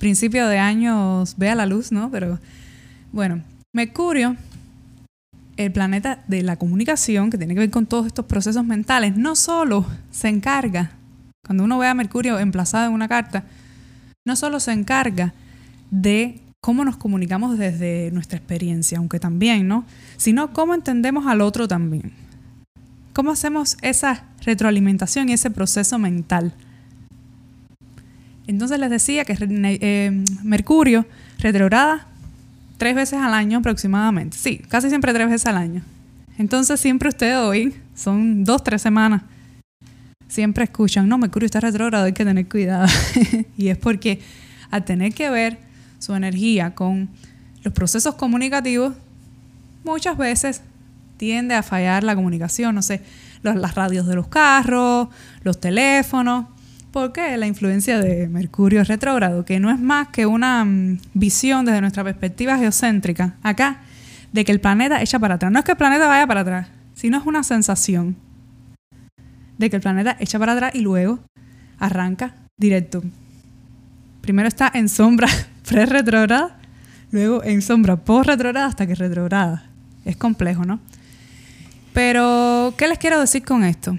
principio de año vea la luz, ¿no? Pero bueno, Mercurio, el planeta de la comunicación, que tiene que ver con todos estos procesos mentales, no solo se encarga, cuando uno ve a Mercurio emplazado en una carta, no solo se encarga de cómo nos comunicamos desde nuestra experiencia, aunque también, ¿no? Sino cómo entendemos al otro también. Cómo hacemos esa retroalimentación y ese proceso mental. Entonces les decía que eh, Mercurio retrograda tres veces al año aproximadamente. Sí, casi siempre tres veces al año. Entonces siempre ustedes hoy, son dos, tres semanas, siempre escuchan, no, Mercurio está retrogrado, hay que tener cuidado. Y es porque al tener que ver su energía con los procesos comunicativos, muchas veces tiende a fallar la comunicación. No sé, los, las radios de los carros, los teléfonos, porque la influencia de Mercurio retrógrado, que no es más que una um, visión desde nuestra perspectiva geocéntrica, acá, de que el planeta echa para atrás. No es que el planeta vaya para atrás, sino es una sensación de que el planeta echa para atrás y luego arranca directo. Primero está en sombra pre-retrograda, luego en sombra post-retrograda hasta que retrograda. Es complejo, ¿no? Pero, ¿qué les quiero decir con esto?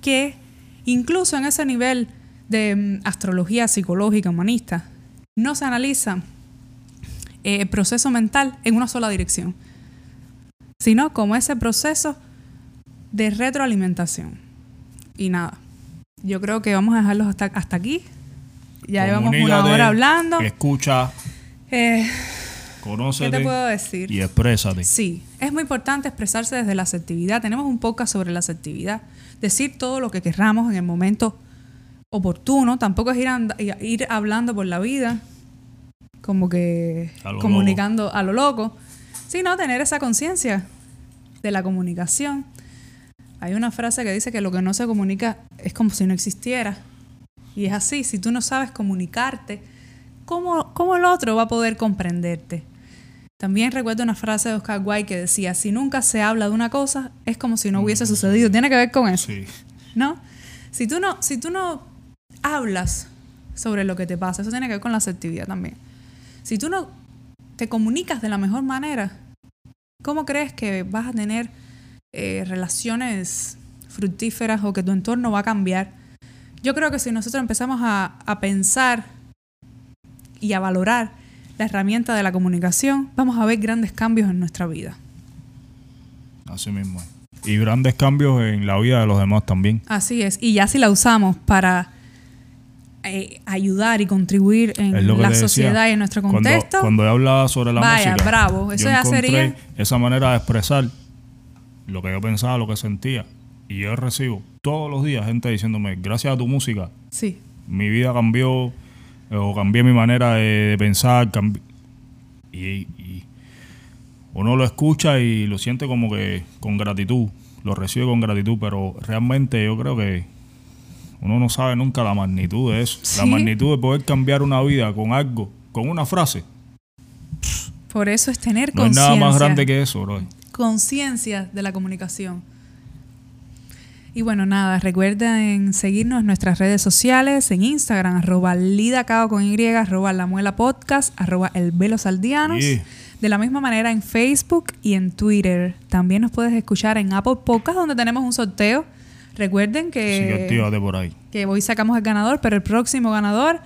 Que incluso en ese nivel de astrología psicológica humanista, no se analiza eh, el proceso mental en una sola dirección, sino como ese proceso de retroalimentación. Y nada, yo creo que vamos a dejarlos hasta, hasta aquí. Ya llevamos una hora hablando. Escucha. Eh, Conócete. ¿Qué te puedo decir? Y exprésate. Sí, es muy importante expresarse desde la asertividad. Tenemos un podcast sobre la asertividad. Decir todo lo que querramos en el momento oportuno. Tampoco es ir, and- ir hablando por la vida, como que a comunicando loco. a lo loco. Sino tener esa conciencia de la comunicación. Hay una frase que dice que lo que no se comunica es como si no existiera. Y es así, si tú no sabes comunicarte, ¿cómo, cómo el otro va a poder comprenderte? También recuerdo una frase de Oscar White que decía, si nunca se habla de una cosa, es como si no hubiese sucedido. Tiene que ver con eso, sí. ¿no? Si tú no, si tú no hablas sobre lo que te pasa, eso tiene que ver con la asertividad también. Si tú no te comunicas de la mejor manera, ¿cómo crees que vas a tener eh, relaciones fructíferas o que tu entorno va a cambiar? Yo creo que si nosotros empezamos a, a pensar y a valorar la herramienta de la comunicación, vamos a ver grandes cambios en nuestra vida. Así mismo. Y grandes cambios en la vida de los demás también. Así es. Y ya si la usamos para eh, ayudar y contribuir en la sociedad y en nuestro contexto. Cuando, cuando he hablado sobre la vaya, música. Vaya, bravo. Eso ya sería esa manera de expresar lo que yo pensaba, lo que sentía. Y yo recibo todos los días gente diciéndome, gracias a tu música, sí, mi vida cambió, o cambié mi manera de pensar. Cambi- y, y uno lo escucha y lo siente como que con gratitud, lo recibe con gratitud, pero realmente yo creo que uno no sabe nunca la magnitud de eso. ¿Sí? La magnitud de poder cambiar una vida con algo, con una frase. Por eso es tener no conciencia. No es nada más grande que eso, bro. Conciencia de la comunicación. Y bueno, nada, recuerden seguirnos en nuestras redes sociales, en Instagram, arroba lydacao con Y, arroba la muela podcast, arroba el velo saldianos. Yeah. De la misma manera en Facebook y en Twitter. También nos puedes escuchar en Apple Podcast, donde tenemos un sorteo. Recuerden que... Sí, actívate por ahí. Que hoy sacamos el ganador, pero el próximo ganador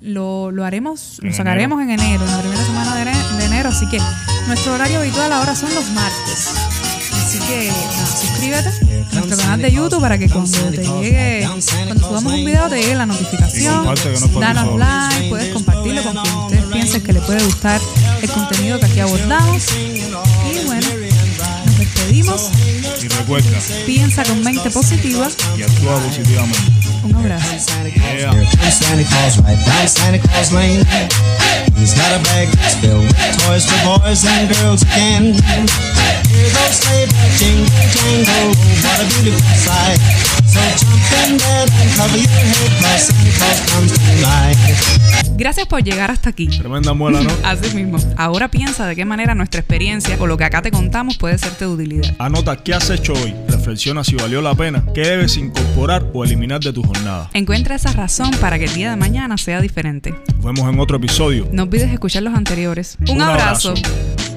lo, lo haremos, en lo sacaremos enero. en enero, en la primera semana de, de enero. Así que nuestro horario habitual ahora son los martes. Así que no, suscríbete a nuestro canal de YouTube para que cuando te llegue, cuando subamos un video te llegue la notificación. Danos like, puedes compartirlo con quien ustedes piensen que le puede gustar el contenido que aquí abordamos. Y bueno, nos despedimos. Y recuerda, piensa con mente positiva y actúa positivamente. Un abrazo. Yeah. Hear those sleigh bells jingle jangle, what a beautiful sight. So jump in bed and cover your head, 'cause Santa Claus comes tonight. Gracias por llegar hasta aquí. Tremenda muela, ¿no? Así mismo. Ahora piensa de qué manera nuestra experiencia o lo que acá te contamos puede serte de utilidad. Anota qué has hecho hoy. Reflexiona si valió la pena, qué debes incorporar o eliminar de tu jornada. Encuentra esa razón para que el día de mañana sea diferente. Nos vemos en otro episodio. No olvides escuchar los anteriores. Un, Un abrazo. abrazo.